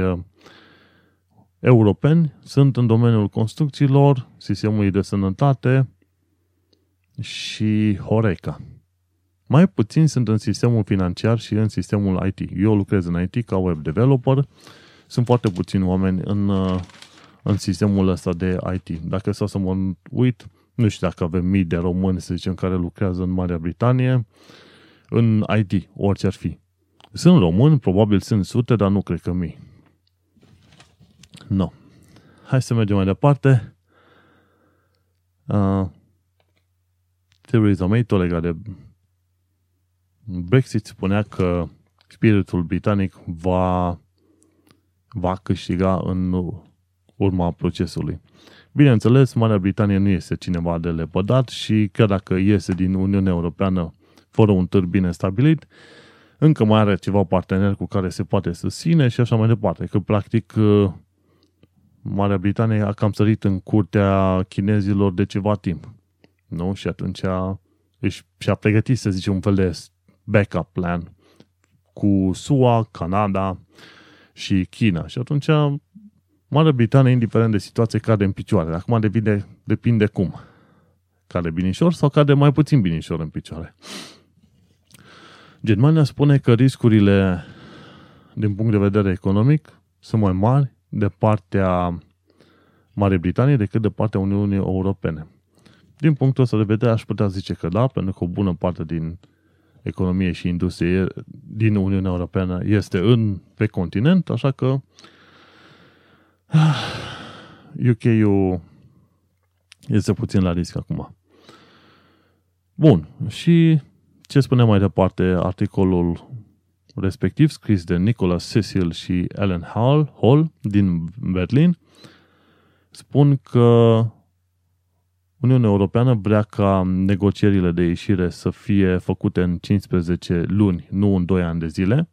europeni sunt în domeniul construcțiilor, sistemului de sănătate și Horeca. Mai puțin sunt în sistemul financiar și în sistemul IT. Eu lucrez în IT ca web developer. Sunt foarte puțini oameni în sistemul ăsta de IT. Dacă stau să mă uit, nu știu dacă avem mii de români, să zicem, care lucrează în Marea Britanie, în IT, orice ar fi. Sunt români, probabil sunt sute, dar nu cred că mii. No. Hai să mergem mai departe. Theresa May, tot legat de Brexit, spunea că spiritul britanic va câștiga în urma procesului. Bineînțeles, Marea Britanie nu este cineva de lepădat și chiar dacă iese din Uniunea Europeană fără un târg bine stabilit, încă mai are ceva parteneri cu care se poate susține și așa mai departe. Că, practic, Marea Britanie a cam sărit în curtea chinezilor de ceva timp. Nu? Și atunci și-a pregătit, să zicem, un fel de backup plan cu SUA, Canada și China. Și atunci Marea Britanie, indiferent de situație, cade în picioare. Acum depinde cum. Cade binișor sau cade mai puțin binișor în picioare. Germania spune că riscurile din punct de vedere economic sunt mai mari de partea Marii Britanii decât de partea Uniunii Europene. Din punctul ăsta de vedere aș putea zice că da, pentru că o bună parte din economie și industrie din Uniunea Europeană este pe continent, așa că UK-ul este puțin la risc acum. Bun, și ce spune mai departe articolul respectiv scris de Nicholas Cecil și Alan Hall din Berlin, spun că Uniunea Europeană vrea ca negocierile de ieșire să fie făcute în 15 luni, nu în 2 ani de zile,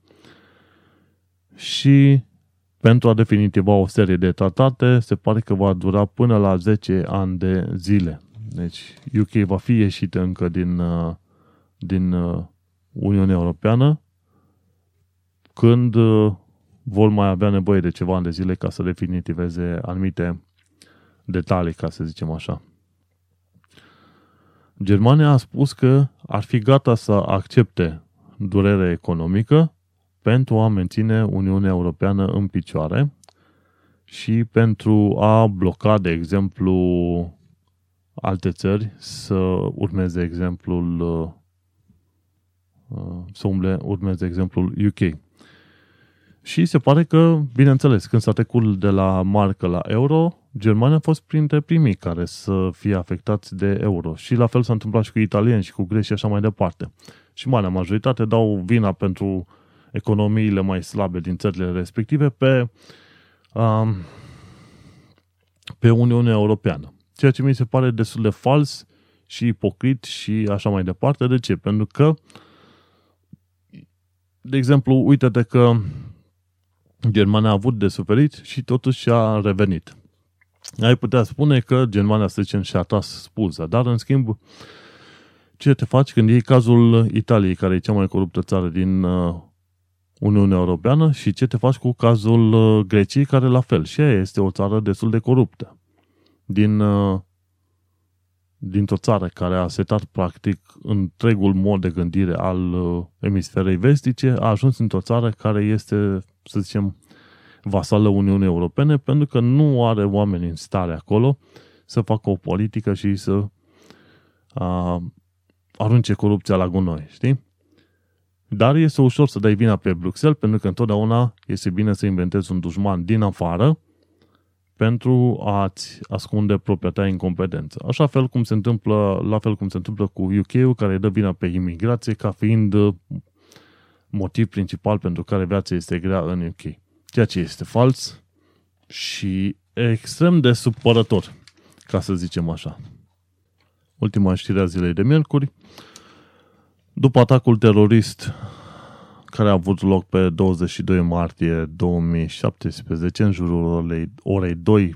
și pentru a definitiva o serie de tratate se pare că va dura până la 10 ani de zile. Deci UK va fi ieșită încă din Uniunea Europeană când vor mai avea nevoie de ceva ani de zile ca să definitiveze anumite detalii, ca să zicem așa. Germania a spus că ar fi gata să accepte durere economică pentru a menține Uniunea Europeană în picioare și pentru a bloca, de exemplu, alte țări să urmeze exemplul UK. Și se pare că, bineînțeles, când s-a trecut de la marcă la euro, Germania a fost printre primii care să fie afectați de euro. Și la fel s-a întâmplat și cu italieni și cu greci și așa mai departe. Și marea majoritate dau vina pentru economiile mai slabe din țările respective pe Uniunea Europeană. Ceea ce mi se pare destul de fals și ipocrit și așa mai departe. De ce? Pentru că, de exemplu, uite-te că Germania a avut de suferit și totuși a revenit. Ai putea spune că Germania, să zicem, și-a tras spuza, dar în schimb ce te faci când iei cazul Italiei, care e cea mai coruptă țară din Uniunea Europeană, și ce te faci cu cazul Greciei, care la fel și ea este o țară destul de coruptă. Dintr-o țară care a setat practic întregul mod de gândire al emisferei vestice, a ajuns într-o țară care este, să zicem, vasală Uniunii Europene, pentru că nu are oameni în stare acolo să facă o politică și să arunce corupția la gunoi, știi? Dar este ușor să dai vina pe Bruxelles, pentru că întotdeauna este bine să inventezi un dușman din afară pentru a-ți ascunde propria ta incompetență. La fel cum se întâmplă cu UK-ul, care dă vina pe imigrație ca fiind motiv principal pentru care viața este grea în UK. Ceea ce este fals și extrem de supărător, ca să zicem așa. Ultima știre a zilei de miercuri. După atacul terorist care a avut loc pe 22 martie 2017, în jurul orei 2:40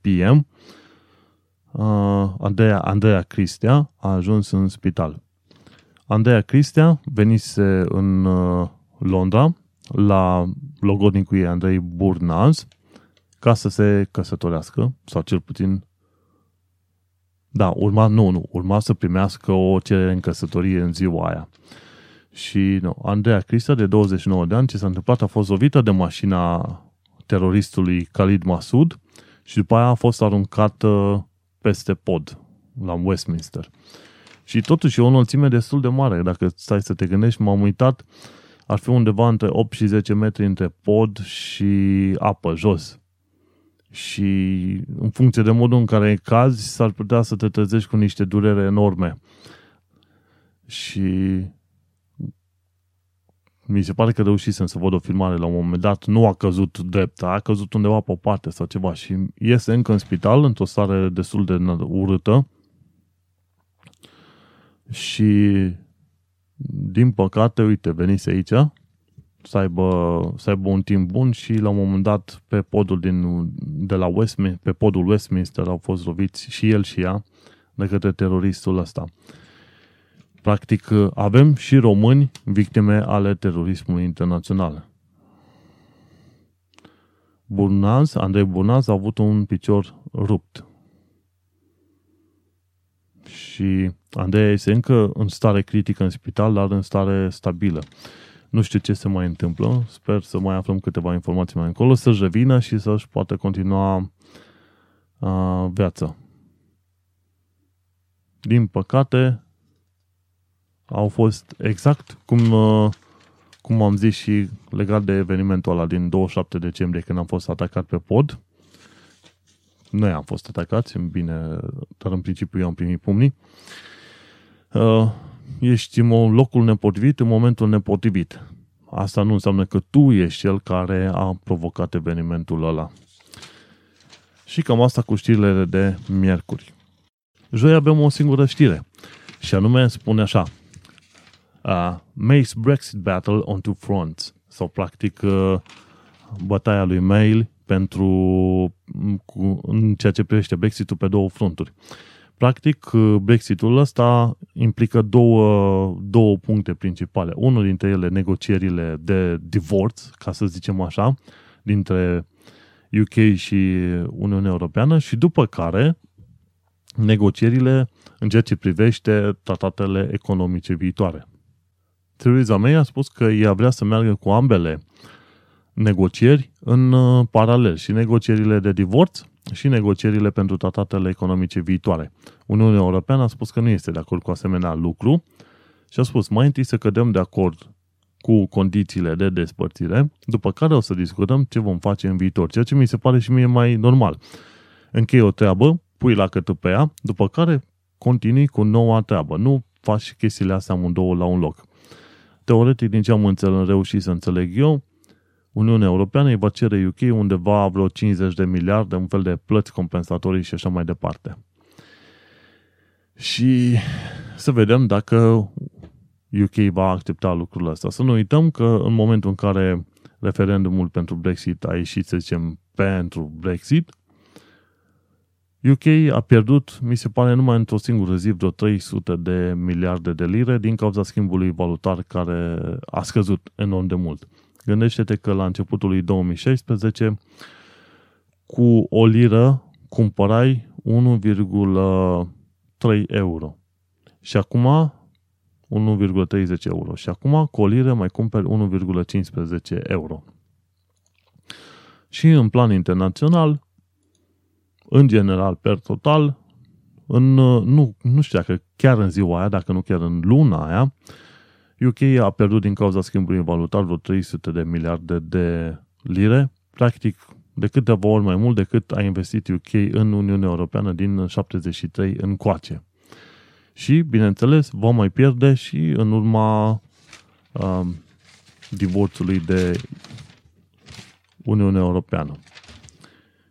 p.m., Andreea Cristea a ajuns în spital. Andreea Cristea venise în Londra la logodnicul ei Andrei Burnaz ca să se căsătorească, sau cel puțin urma să primească o cerere în căsătorie în ziua aia. Și Andreea Cristea, de 29 de ani, ce s-a întâmplat, a fost lovită de mașina teroristului Khalid Massoud și după aia a fost aruncată peste pod la Westminster. Și totuși e o înălțime destul de mare, dacă stai să te gândești, m-am uitat, ar fi undeva între 8 și 10 metri între pod și apă, jos. Și în funcție de modul în care cazi, s-ar putea să te trezești cu niște durere enorme. Și mi se pare că reușisem să văd o filmare la un moment dat, nu a căzut drept, a căzut undeva pe o parte sau ceva și iese încă în spital, într-o stare destul de urâtă. Și din păcate, uite, venise aici să aibă un timp bun și la un moment dat pe podul pe podul Westminster au fost loviți și el și ea de către teroristul ăsta. Practic, avem și români victime ale terorismului internațional. Andrei Burnaz a avut un picior rupt. Și Andreea este încă în stare critică în spital, dar în stare stabilă. Nu știu ce se mai întâmplă, sper să mai aflăm câteva informații mai încolo, să-și revină și să-și poată continua viața. Din păcate, au fost exact cum am zis și legat de evenimentul ăla din 27 decembrie când am fost atacat pe pod. Noi am fost atacați, bine, dar în principiu eu am primit pumnii. Ești în locul nepotrivit, în momentul nepotrivit. Asta nu înseamnă că tu ești cel care a provocat evenimentul ăla. Și cam asta cu știrile de miercuri. Joi avem o singură știre. Și anume spune așa. May's Brexit battle on two fronts. Sau practic bătaia lui May în ceea ce privește Brexit-ul pe două fronturi. Practic, Brexit-ul ăsta implică două puncte principale. Unul dintre ele, negocierile de divorț, ca să zicem așa, dintre UK și Uniunea Europeană și după care negocierile în ceea ce privește tratatele economice viitoare. Theresa May a spus că ea vrea să meargă cu ambele negocieri în paralel, și negocierile de divorț și negocierile pentru tratatele economice viitoare. Uniunea Europeană a spus că nu este de acord cu asemenea lucru și a spus mai întâi să cădem de acord cu condițiile de despărțire, după care o să discutăm ce vom face în viitor, ceea ce mi se pare și mie mai normal. Închei o treabă, pui lacătul pe ea, după care continui cu noua treabă. Nu faci chestiile astea amândouă la un loc. Teoretic, din ce am reușit să înțeleg eu, Uniunea Europeană îi va cere UK undeva vreo 50 de miliarde, un fel de plăți compensatorii și așa mai departe. Și să vedem dacă UK va accepta lucrul ăsta. Să nu uităm că în momentul în care referendumul pentru Brexit a ieșit, să zicem, pentru Brexit, UK a pierdut, mi se pare, numai într-o singură zi vreo 300 de miliarde de lire din cauza schimbului valutar care a scăzut enorm de mult. Gândește-te că la începutul lui 2016 cu o liră cumpărai 1,3 euro. Și acum 1,30 euro. Și acum cu o liră mai cumperi 1,15 euro. Și în plan internațional, în general, per total, nu știu dacă chiar în ziua aia, dacă nu chiar în luna aia, UK a pierdut din cauza schimbului valutar vreo 300 de miliarde de lire, practic de câteva ori mai mult decât a investit UK în Uniunea Europeană din 73 încoace. Și, bineînțeles, va mai pierde și în urma divorțului de Uniunea Europeană.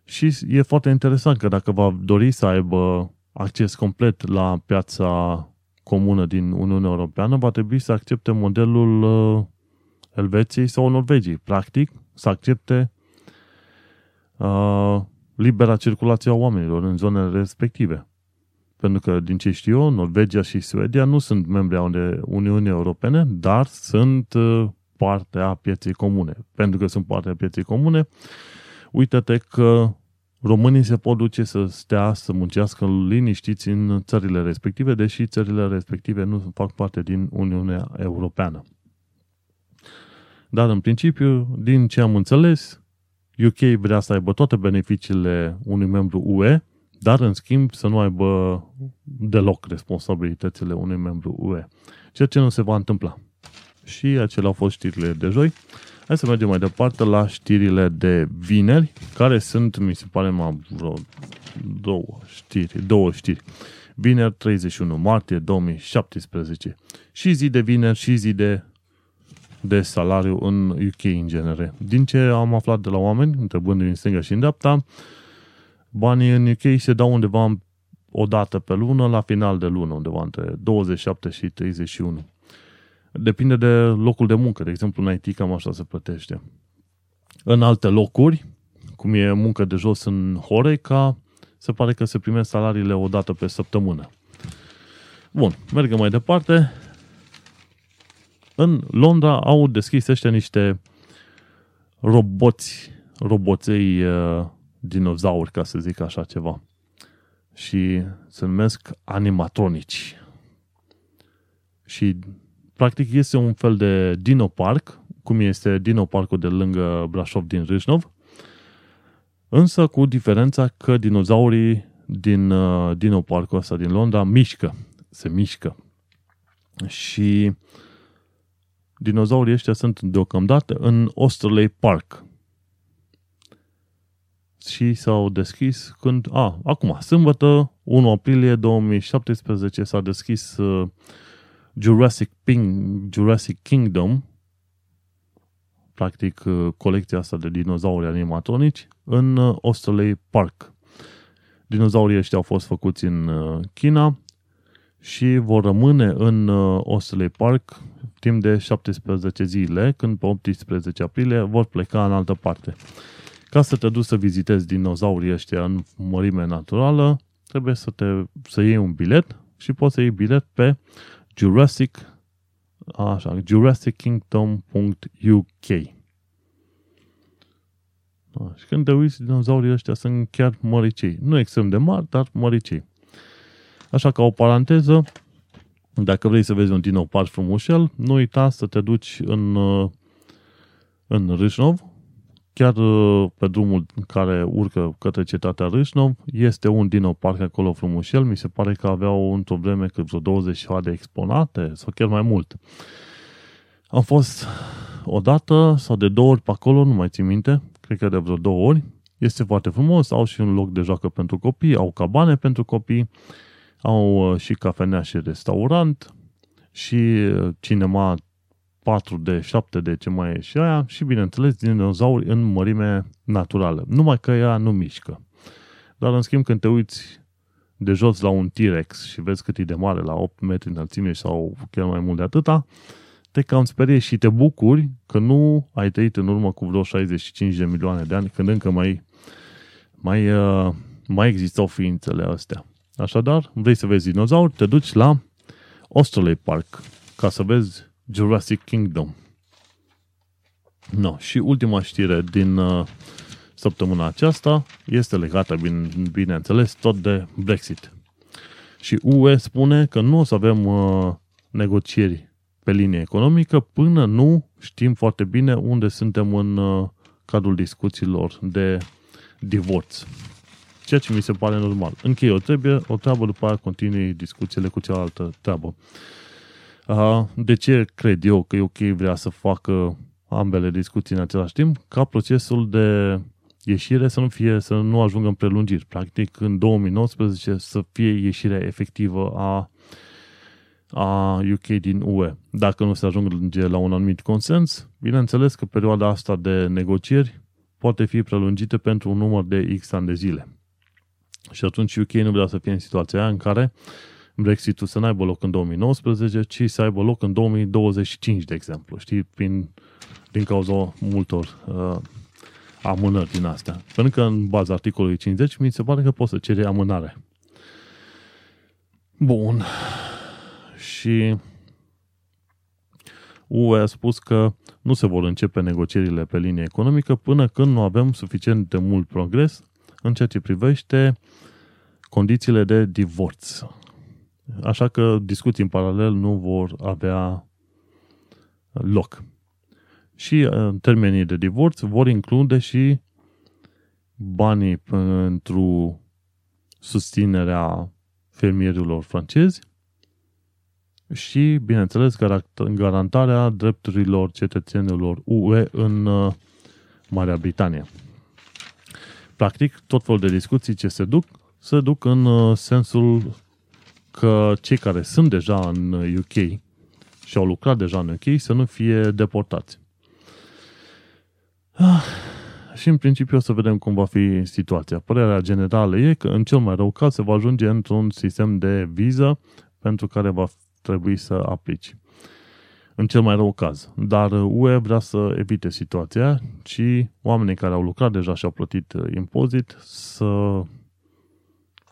Și e foarte interesant că dacă va dori să aibă acces complet la piața comună din Uniunea Europeană, va trebui să accepte modelul Elveției sau Norvegiei. Practic, să accepte libera circulație a oamenilor în zonele respective. Pentru că, din ce știu eu, Norvegia și Suedia nu sunt membri ale Uniunii Europene, dar sunt parte a pieței comune. Pentru că sunt parte a pieței comune, uită-te că românii se pot duce să stea, să muncească liniștiți în țările respective, deși țările respective nu fac parte din Uniunea Europeană. Dar în principiu, din ce am înțeles, UK vrea să aibă toate beneficiile unui membru UE, dar în schimb să nu aibă deloc responsabilitățile unui membru UE. Ceea ce nu se va întâmpla. Și acelea au fost știrile de joi. Hai să mergem mai departe la știrile de vineri, care sunt, mi se pare, vreo două știri. Vineri 31 martie 2017. Și zi de vineri și zi de salariu în UK în genere. Din ce am aflat de la oameni, întrebându-i în stânga și în dreapta, banii în UK se dau undeva o dată pe lună, la final de lună, undeva între 27 și 31. Depinde de locul de muncă. De exemplu, în IT cam așa se plătește. În alte locuri, cum e muncă de jos în Horeca, se pare că se primesc salariile o dată pe săptămână. Bun, mergem mai departe. În Londra au deschis ăștia niște roboței dinozauri, ca să zic așa ceva. Și se numesc animatronici. Și practic este un fel de dinopark, cum este dinoparcul de lângă Brașov din Râșnov, însă cu diferența că dinozaurii din dinoparcul ăsta din Londra se mișcă. Și dinozaurii ăștia sunt deocamdată în Osterley Park. Și s-au deschis acum, sâmbătă, 1 aprilie 2017, s-a deschis Jurassic Kingdom, practic colecția asta de dinozauri animatronici, în Osterley Park. Dinozaurii ăștia au fost făcuți în China și vor rămâne în Osterley Park timp de 17 zile, când pe 18 aprilie vor pleca în altă parte. Ca să te duci să vizitezi dinozaurii ăștia în mărime naturală, trebuie să iei un bilet și poți să iei bilet pe JurassicKingdom.uk. Și când te uiți, dinozaurii ăștia sunt chiar măricei. Nu extrem de mari, dar măricei. Așa că o paranteză, dacă vrei să vezi un dinopark frumușel, nu uita să te duci în Râșnov. Chiar pe drumul care urcă către cetatea Râșnov este un dinopark acolo frumușel. Mi se pare că aveau într-o vreme cât vreo 20 de exponate sau chiar mai mult. Am fost odată sau de 2 ori pe acolo, nu mai țin minte, cred că de vreo 2 ori. Este foarte frumos, au și un loc de joacă pentru copii, au cabane pentru copii, au și cafenea și restaurant și cinema 4D, 7D, ce mai e și aia, și bineînțeles dinozauri în mărime naturală. Numai că ea nu mișcă. Dar în schimb când te uiți de jos la un T-Rex și vezi cât e de mare, la 8 metri înălțime sau chiar mai mult de atâta, te cam sperie și te bucuri că nu ai trăit în urmă cu vreo 65 de milioane de ani, când încă mai existau ființele astea. Așadar, vrei să vezi dinozauri, te duci la Osterley Park ca să vezi Jurassic Kingdom. No, și ultima știre din săptămâna aceasta este legată, bineînțeles, tot de Brexit. Și UE spune că nu o să avem negocieri pe linie economică până nu știm foarte bine unde suntem în cadrul discuțiilor de divorț. Ceea ce mi se pare normal. Închei o treabă, după aia continui discuțiile cu cealaltă treabă. De ce cred eu că UK vrea să facă ambele discuții în același timp? Ca procesul de ieșire să nu ajungă în prelungiri. Practic, în 2019 să fie ieșirea efectivă a UK din UE. Dacă nu se ajunge la un anumit consens, bineînțeles că perioada asta de negocieri poate fi prelungită pentru un număr de X ani de zile. Și atunci UK nu vrea să fie în situația aia în care Brexit-ul să n-aibă loc în 2019, ci să aibă loc în 2025, de exemplu, știi, din cauza multor amânări din astea. Pentru că în baza articolului 50 mi se pare că poți să ceri amânare. Bun. Și UE a spus că nu se vor începe negocierile pe linie economică până când nu avem suficient de mult progres în ceea ce privește condițiile de divorț. Așa că discuții în paralel nu vor avea loc. Și termenii de divorț vor include și banii pentru susținerea fermierilor francezi și, bineînțeles, garantarea drepturilor cetățenilor UE în Marea Britanie. Practic, tot felul de discuții ce se duc în sensul că cei care sunt deja în UK și au lucrat deja în UK să nu fie deportați. Și în principiu o să vedem cum va fi situația. Părerea generală e că în cel mai rău caz se va ajunge într-un sistem de viză pentru care va trebui să aplici. în cel mai rău caz. Dar UE vrea să evite situația și oamenii care au lucrat deja și au plătit impozit să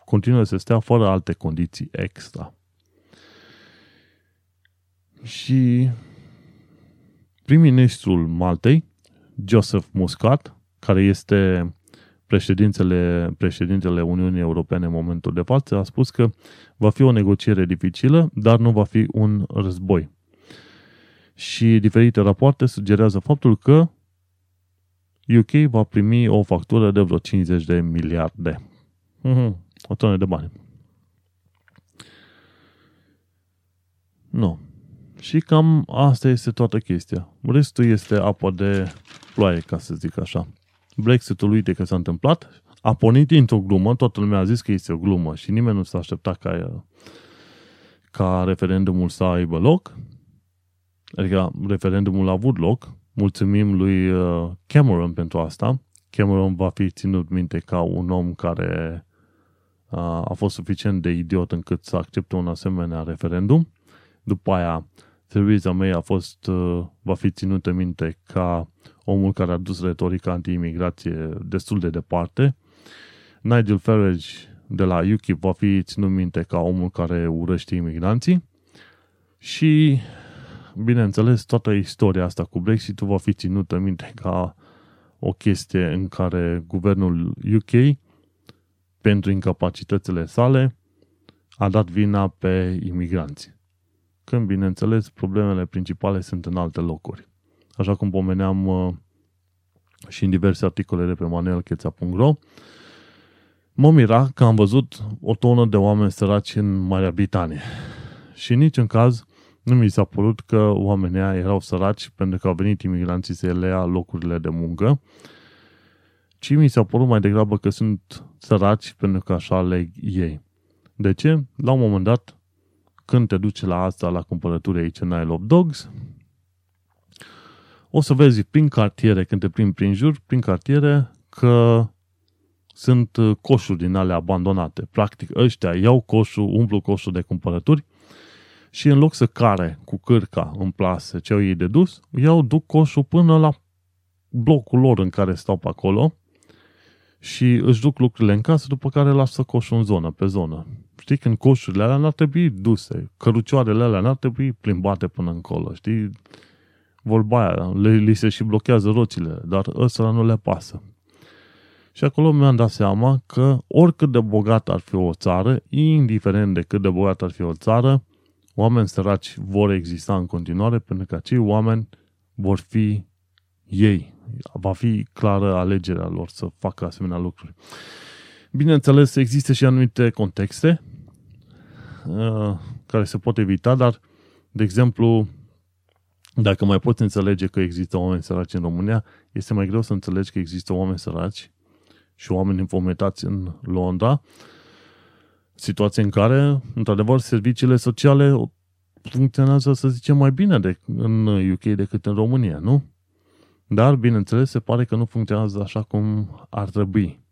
continuă să stea fără alte condiții extra. Și prim-ministrul Maltei, Joseph Muscat, care este președintele Uniunii Europene în momentul de față, a spus că va fi o negociere dificilă, dar nu va fi un război. Și diferite rapoarte sugerează faptul că UK va primi o factură de vreo 50 de miliarde. O tonă de bani. Nu. Și cam asta este toată chestia. Restul este apă de ploaie, ca să zic așa. Brexitul, uite că s-a întâmplat, a pornit într-o glumă, toată lumea a zis că este o glumă și nimeni nu s-a așteptat ca referendumul să aibă loc. Adică referendumul a avut loc. Mulțumim lui Cameron pentru asta. Cameron va fi ținut minte ca un om care a fost suficient de idiot încât să accepte un asemenea referendum. După aia, Theresa May va fi ținută minte ca omul care a dus retorica anti-imigrație destul de departe. Nigel Farage de la UKIP va fi ținut minte ca omul care urăște imigranții. Și, bineînțeles, toată istoria asta cu Brexit-ul va fi ținută minte ca o chestie în care guvernul UK, pentru incapacitățile sale, a dat vina pe imigranți. Când, bineînțeles, problemele principale sunt în alte locuri. Așa cum pomeneam și în diverse articole de pe manuelcheța.ro, mă mira că am văzut o tonă de oameni săraci în Marea Britanie. Și în niciun caz nu mi s-a părut că oamenii erau săraci pentru că au venit imigranții să le ia locurile de muncă, ci mi s-a părut mai degrabă că sunt săraci pentru că așa aleg ei. De ce? La un moment dat, când te duci la asta, la cumpărături aici în Isle of Dogs, o să vezi prin cartiere, când te plimbi prin jur, prin cartiere, că sunt coșuri din alea abandonate. Practic, ăștia iau coșul, umplu coșul de cumpărături și în loc să care cu cârca în plasă ce au ei de dus, iau, duc coșul până la blocul lor în care stau pe acolo și își duc lucrurile în casă, după care lasă coșul în zonă, pe zonă. Știi, când coșurile alea n-ar trebui duse, cărucioarele alea n-ar trebui plimbate până încolo, știi? Vorba aia, li se și blochează roțile, dar ăsta nu le pasă. Și acolo mi-am dat seama că oricât de bogat ar fi o țară, indiferent de cât de bogat ar fi o țară, oameni săraci vor exista în continuare, pentru că acei oameni vor fi ei. Va fi clară alegerea lor să facă asemenea lucruri. Bineînțeles, există și anumite contexte care se pot evita, dar, de exemplu, dacă mai poți înțelege că există oameni săraci în România, este mai greu să înțelegi că există oameni săraci și oameni înfometați în Londra, situație în care, într-adevăr, serviciile sociale funcționează, să zicem, mai bine în UK decât în România, nu? Dar, bineînțeles, se pare că nu funcționează așa cum ar trebui.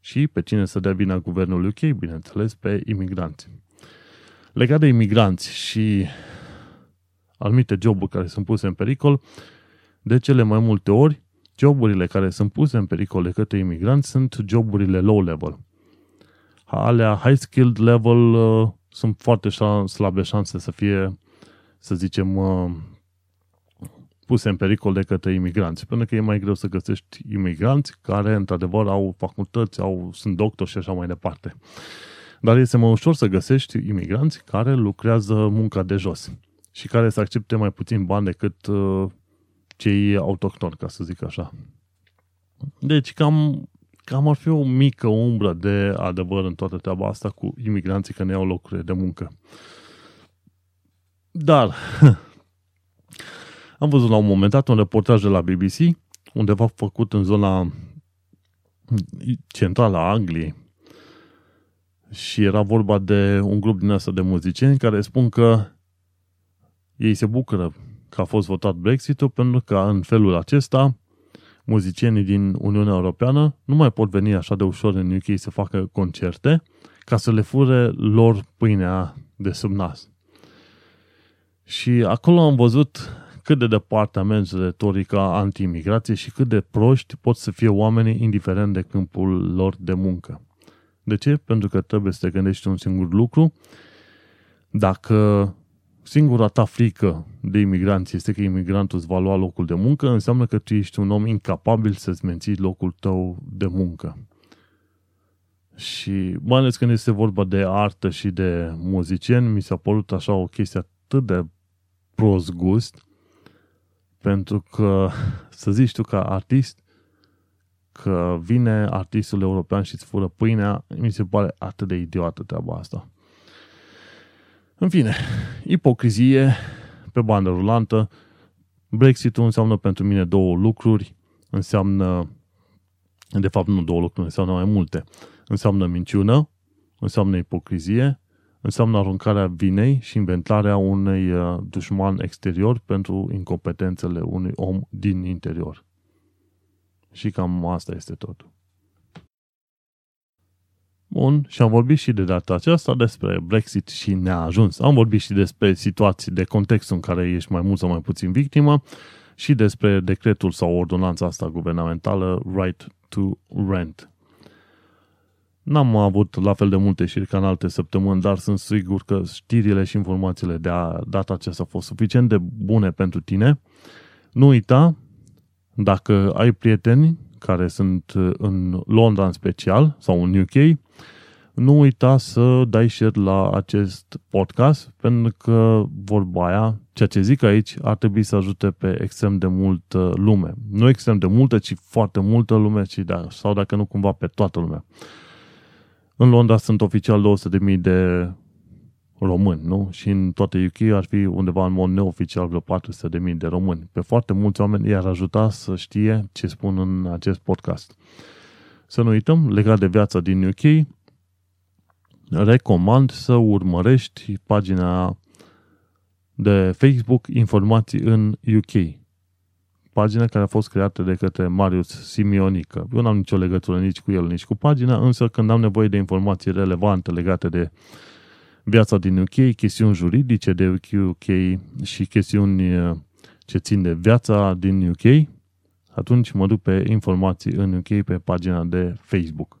Și pe cine să dea vina guvernul UK? Bineînțeles, pe imigranți. Legat de imigranți și anumite joburi care sunt puse în pericol, de cele mai multe ori, joburile care sunt puse în pericol de către imigranți sunt joburile low-level. Alea high-skilled level sunt foarte slabe șanse să fie, să zicem, puse în pericol de către imigranți, pentru că e mai greu să găsești imigranți care, într-adevăr, au facultăți, sunt doctori și așa mai departe. Dar este mai ușor să găsești imigranți care lucrează munca de jos și care să accepte mai puțin bani decât cei autohtoni, ca să zic așa. Deci cam ar fi o mică umbră de adevăr în toată treaba asta cu imigranții că ne iau locuri de muncă. Dar am văzut la un moment dat un reportaj de la BBC, undeva făcut în zona centrală a Angliei. Și era vorba de un grup din asta de muzicieni care spun că ei se bucură că a fost votat Brexit-ul, pentru că în felul acesta muzicienii din Uniunea Europeană nu mai pot veni așa de ușor în UK să facă concerte ca să le fure lor pâinea de sub nas. Și acolo am văzut cât de departe a mers retorica anti-imigrație și cât de proști pot să fie oamenii indiferent de câmpul lor de muncă. De ce? Pentru că trebuie să te gândești un singur lucru. Dacă singura ta frică de imigranți este că imigrantul îți va lua locul de muncă, înseamnă că tu ești un om incapabil să-ți menții locul tău de muncă. Și mai ales când este vorba de artă și de muzicieni, mi s-a părut așa o chestie atât de prost gust, pentru că să zici tu ca artist că vine artistul european și îți fură pâinea, mi se pare atât de idiotă treaba asta. În fine, ipocrizie pe bandă rulantă. Brexit-ul înseamnă pentru mine două lucruri. Înseamnă, de fapt nu două lucruri, înseamnă mai multe. Înseamnă minciună, înseamnă ipocrizie, înseamnă aruncarea vinei și inventarea unui dușman exterior pentru incompetențele unui om din interior. Și cam asta este totul. Bun, și am vorbit și de data aceasta despre Brexit și neajuns. Am vorbit și despre situații de context în care ești mai mult sau mai puțin victimă și despre decretul sau ordonanța asta guvernamentală Right to Rent. N-am avut la fel de multe știri ca în alte săptămâni, dar sunt sigur că știrile și informațiile de data aceasta au fost suficient de bune pentru tine. Nu uita, dacă ai prieteni care sunt în Londra în special sau în UK, nu uita să dai share la acest podcast, pentru că vorba aia, ceea ce zic aici, ar trebui să ajute pe extrem de multă lume. Nu extrem de multă, ci foarte multă lume, sau dacă nu cumva pe toată lumea. În Londra sunt oficial 200.000 de români, nu? Și în toată UK ar fi undeva în mod neoficial vreo 400.000 de români. Pe foarte mulți oameni i-ar ajuta să știe ce spun în acest podcast. Să nu uităm, legat de viața din UK, recomand să urmărești pagina de Facebook Informații în UK. Pagina care a fost creată de către Marius Simionică. Eu n-am nicio legătură nici cu el, nici cu pagina, însă când am nevoie de informații relevante legate de viața din UK, chestiuni juridice de UK și chestiuni ce țin de viața din UK, atunci mă duc pe Informații în UK pe pagina de Facebook.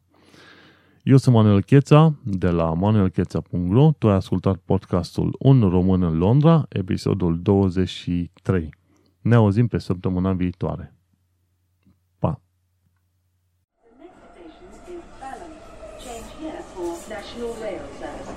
Eu sunt Manuel Cheța de la manuelcheța.ro. Tu ai ascultat podcastul Un Român în Londra, episodul 23. Ne auzim pe săptămâna viitoare. Pa! The next station is Balham. Change here for National Rail Service.